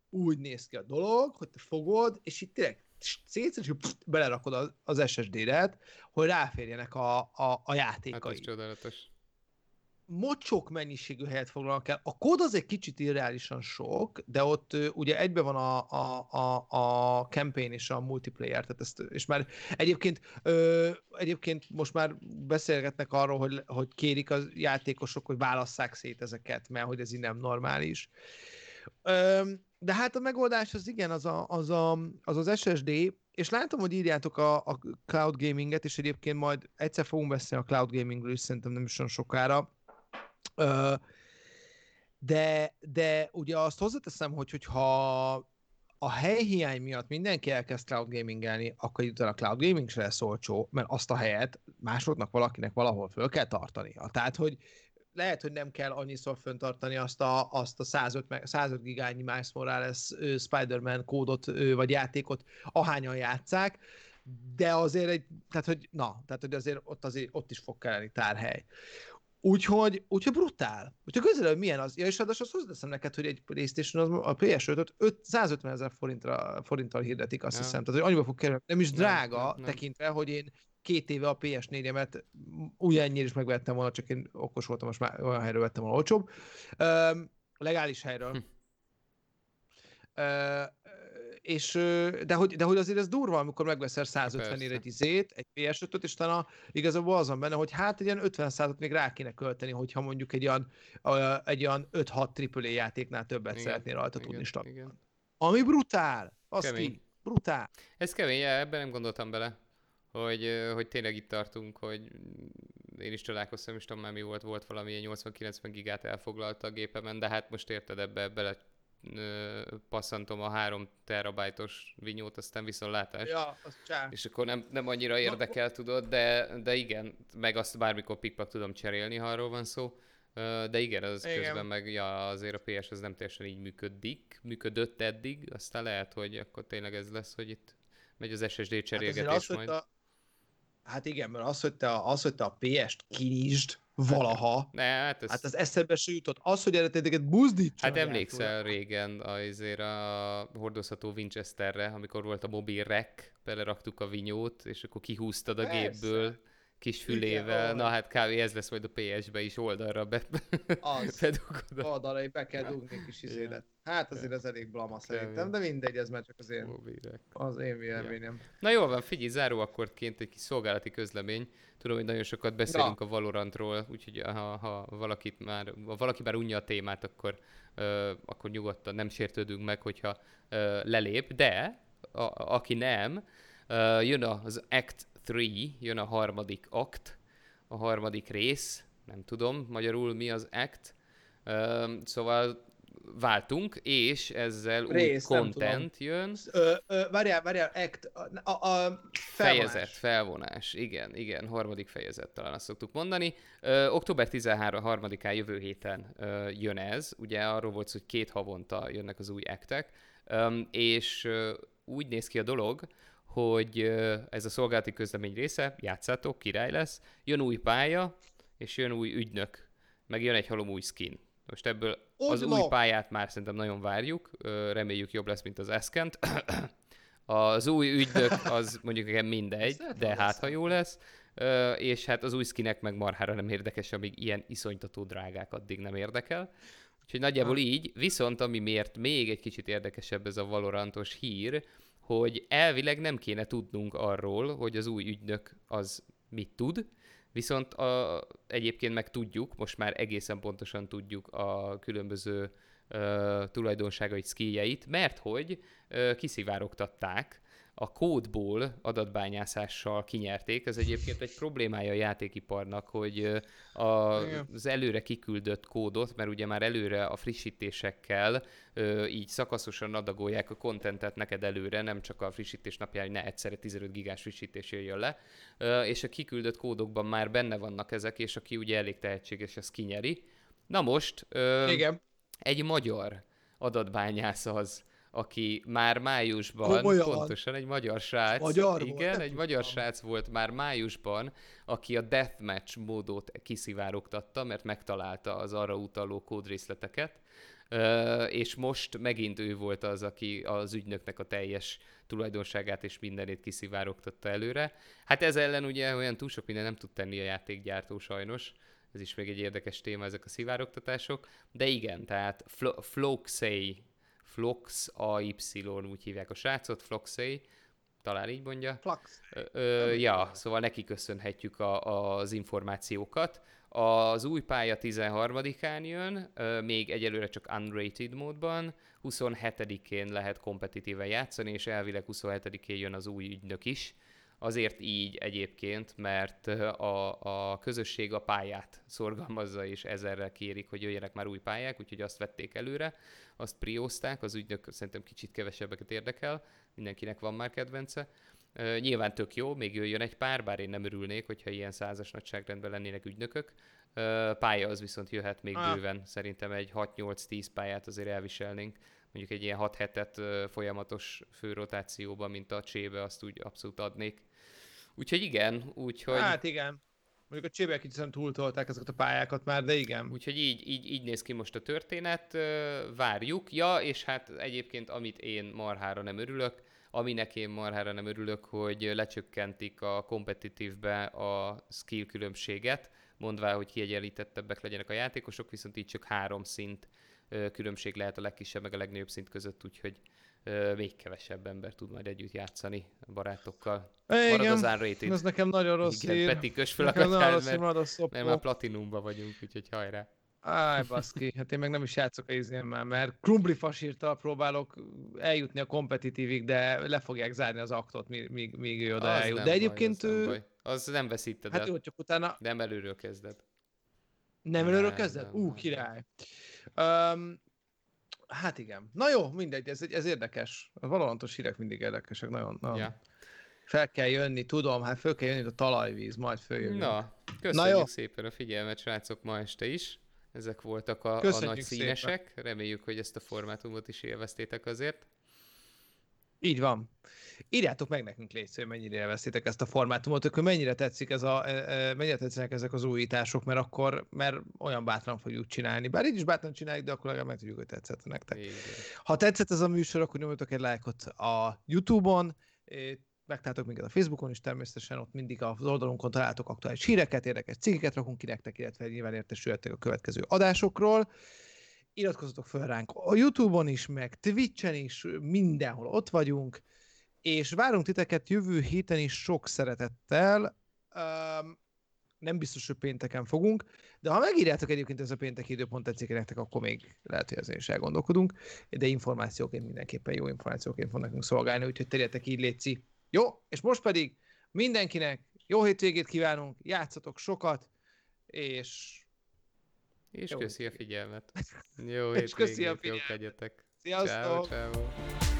úgy néz ki a dolog, hogy te fogod, és itt tényleg szétszerűen, és pff, belerakod az es es dé-ret, hogy ráférjenek a, a, a játékai. Hát ez csodálatos. Mocsok mennyiségű helyet foglalnak el. A kód az egy kicsit irreálisan sok, de ott uh, ugye egyben van a, a, a, a campaign és a multiplayer, tehát ezt, és már egyébként, ö, egyébként most már beszélgetnek arról, hogy, hogy kérik a játékosok, hogy válasszák szét ezeket, mert hogy ez így nem normális. Ö, de hát a megoldás az igen, az a, az, a, az, az es es dé, és látom, hogy írjátok a, a cloud gaminget, és egyébként majd egyszer fogunk beszélni a cloud gamingről, és szerintem nem is olyan sokára. De, de ugye azt hozzáteszem, hogy ha a helyhiány miatt mindenki elkezd cloud gamingelni, akkor utána a cloud gaming se lesz olcsó, mert azt a helyet másodnak valakinek valahol föl kell tartania. Tehát, hogy lehet, hogy nem kell annyiszor föntartani azt a, azt a száz öt gigányi Miles Morales Spider-Man kódot vagy játékot, ahányan játsszák, de azért egy, tehát, hogy na, tehát, hogy azért ott, azért ott is fog kelleni tárhely. Úgyhogy, úgyhogy brutál. Úgyhogy közel, hogy milyen az. Ja, és ráadásul azt hozzáteszem neked, hogy egy PlayStation, az, a pé es ötöt száz ötven ezer forinttal hirdetik, azt ja. hiszem. Tehát, hogy annyiba fog kerülni. Nem is drága, nem, nem, nem. tekintve, hogy én két éve a pé es négyemet ugyannyire is megvettem volna, csak én okos voltam, most már olyan helyről vettem volna olcsóbb. Üm, legális helyről. Hm. Uh, és, de, hogy, de hogy azért ez durva, amikor megveszel száz ötvenért egy izét, egy pé es ötöt, és talán igazából azon benne, hogy hát egy ilyen ötven százalékot még rá kéne költeni, hogyha mondjuk egy olyan, egy olyan öt-hat á á játéknál többet igen, szeretnél rajta igen, tudni stabilan. Ami brutál! Az ki, brutál! Ez kemény, ebben nem gondoltam bele, hogy, hogy tényleg itt tartunk, hogy én is találkoztam, és tudom már mi volt, volt valami nyolcvan-kilencven gigát elfoglalta a gépemen, de hát most érted ebbe, bele passzanom a három terabájtos vinyót, aztán viszontlátás. Ja, az csá. És akkor nem, nem annyira érdekel, Na, tudod, de, de igen, meg azt bármikor pikpak tudom cserélni, ha arról van szó, de igen, az igen. közben meg ja, azért a pé es ez nem teljesen így működik, működött eddig, aztán lehet, hogy akkor tényleg ez lesz, hogy itt megy az es es dé cserélgetés hát majd. A... Hát igen, mert az, hogy te, az, hogy te a pé est kinyisd, valaha. Ne, hát, ez... hát az eszembe se jutott. Az, hogy eredeteket buzdítsa. Hát emlékszel régen azért a hordozható Winchesterre, amikor volt a mobil rack, beleraktuk a vinyót, és akkor kihúztad a Persze. gépből kis fülével. Igen, Na hát kb. Ez lesz majd a pé es-be is oldalra be... Az. Bedugod. Oldalra be kell dugni kis izélet. Hát azért ez elég blama szerintem, de mindegy, ez már csak az én, az én véleményem. Ja. Na jól van, figyelj, záró akkordként egy kis szolgálati közlemény. Tudom, hogy nagyon sokat beszélünk Na. a Valorantról, úgyhogy ha, ha, valakit már, ha valaki már unja a témát, akkor, euh, akkor nyugodtan nem sértődünk meg, hogyha euh, lelép, de a, a, aki nem, euh, jön az Act három, jön a harmadik akt, a harmadik rész, nem tudom magyarul mi az Act, Szóval váltunk, és ezzel Rész, új content jön. Ö, ö, várjál, várjál, act, a, a felvonás. Fejezet, felvonás, igen, igen, harmadik fejezet talán azt szoktuk mondani. Ö, október tizenharmadikán, jövő héten ö, jön ez, ugye arról volt, hogy két havonta jönnek az új actek, ö, és ö, úgy néz ki a dolog, hogy ö, ez a szolgálati közlemény része, játszátok, király lesz, jön új pálya, és jön új ügynök, meg jön egy halom új skin. Most ebből az új pályát már szerintem nagyon várjuk, reméljük jobb lesz, mint az Eskent. Az új ügynök az mondjuk igen mindegy, de hát ha jó lesz. És hát az új skinek meg marhára nem érdekes, amíg ilyen iszonytató drágák addig nem érdekel. Úgyhogy nagyjából így, viszont ami miért még egy kicsit érdekesebb ez a Valorantos hír, hogy elvileg nem kéne tudnunk arról, hogy az új ügynök az mit tud, viszont a, egyébként meg tudjuk, most már egészen pontosan tudjuk a különböző ö, tulajdonságait, skilljeit, mert hogy ö, kiszivárogtatták, a kódból adatbányászással kinyerték. Ez egyébként egy problémája a játékiparnak, hogy a, az előre kiküldött kódot, mert ugye már előre a frissítésekkel ö, így szakaszosan adagolják a kontentet neked előre, nem csak a frissítés napján, hogy ne egyszerre tizenöt gigás frissítés jöjjön le, ö, és a kiküldött kódokban már benne vannak ezek, és aki ugye elég tehetséges, az kinyeri. Na most, ö, Igen. egy magyar adatbányász az, aki már májusban, Komolyan. pontosan egy magyar srác, magyar igen, volt, egy magyar tudom. srác volt már májusban, aki a deathmatch módot kiszivárogtatta, mert megtalálta az arra utaló kódrészleteket, és most megint ő volt az, aki az ügynöknek a teljes tulajdonságát és mindenét kiszivárogtatta előre. Hát ez ellen ugye olyan túl sok minden nem tud tenni a játékgyártó sajnos, ez is még egy érdekes téma, ezek a szivárogtatások, de igen, tehát Fl- Flux-ei Flux á ipszilon, úgy hívják a srácot, Fluxé, talán így mondja. Flux. Ö, ö, ja, szóval neki köszönhetjük a, a, az információkat. Az új pálya tizenharmadikán jön, ö, még egyelőre csak unrated módban, huszonhetedikén lehet kompetitíven játszani, és elvileg huszonhetedikén jön az új ügynök is. Azért így egyébként, mert a, a közösség a pályát szorgalmazza, és ezerrel kérik, hogy jöjjenek már új pályák, úgyhogy azt vették előre, azt priózták, az ügynök szerintem kicsit kevesebbeket érdekel, mindenkinek van már kedvence. Uh, nyilván tök jó, még jöjjön egy pár, bár én nem örülnék, hogyha ilyen százas nagyságrendben lennének ügynökök. Uh, pálya az viszont jöhet még ah. bőven, szerintem egy hat nyolc tíz pályát azért elviselnénk. Mondjuk egy ilyen hat hetet uh, folyamatos főrotációban, mint a csébe, azt úgy abszolút adnék. Úgyhogy igen, úgyhogy... Hát igen. Mondjuk a csébe kicsit túltolták ezeket a pályákat már, de igen. Úgyhogy így, így, így néz ki most a történet, uh, várjuk. Ja, és hát egyébként amit én marhára nem örülök, aminek én marhára nem örülök, hogy lecsökkentik a kompetitívbe a skill különbséget, mondvá, hogy kiegyenlítettebbek legyenek a játékosok, viszont így csak három szint különbség lehet a legkisebb, meg a legnagyobb szint között, úgyhogy még kevesebb ember tud majd együtt játszani barátokkal. Igen, marad az unrated. Ez nekem nagyon rossz hír. Igen, Peti, kösd fel a katkát, mert, mert már platinumban vagyunk, úgyhogy hajrá. Áj, baszki, hát én meg nem is játszok a izén már, mert krumpli fasírtal próbálok eljutni a kompetitívig, de le fogják zárni az aktot, míg, míg ő oda az eljut. De egyébként baj, az ő... Nem az nem veszíted hát el. Hát utána... Nem előről kezded. Nem előről kezded? Nem, Ú, nem. király. Um, hát igen. Na jó, mindegy, ez, ez érdekes. A Valorantos hírek mindig érdekesek, nagyon. nagyon. Ja. Fel kell jönni, tudom, hát föl kell jönni a talajvíz, majd följön. Na, köszönjük Na szépen a figyelmet, srácok, ma este is. Ezek voltak a, a nagy színesek. Szépen. Reméljük, hogy ezt a formátumot is élveztétek azért. Így van. Írjátok meg nekünk, légy szó, hogy mennyire élveztétek ezt a formátumot, akkor mennyire tetszik ez a, mennyire tetszenek ezek az újítások, mert akkor mert olyan bátran fogjuk csinálni. Bár így is bátran csináljuk, de akkor legalább meg tudjuk, hogy tetszett nektek. Igen. Ha tetszett ez a műsor, akkor nyomjatok egy lájkot a YouTube-on, megtaláltok minket a Facebookon is, természetesen ott mindig az oldalunkon találtok aktuális híreket, érdekes cikkeket rakunk ki nektek, illetve nyilván értesültek a következő adásokról. Iratkozzatok fel ránk a YouTube-on is, meg Twitch-en is, mindenhol ott vagyunk, és várunk titeket jövő héten is sok szeretettel. Um, nem biztos, hogy pénteken fogunk, de ha megírjátok egyébként ez a pénteki időpont tetszik nektek, akkor még lehet, hogy ezen is elgondolkodunk, de információként mindenképpen jó információként fog nekünk szolgálni, úgyhogy terjedtek így, létszi. Jó, és most pedig mindenkinek jó hétvégét kívánunk, játszatok sokat, és És jó, köszi a figyelmet. Jó étvégét, jók legyetek. Sziasztok! Ciao, ciao.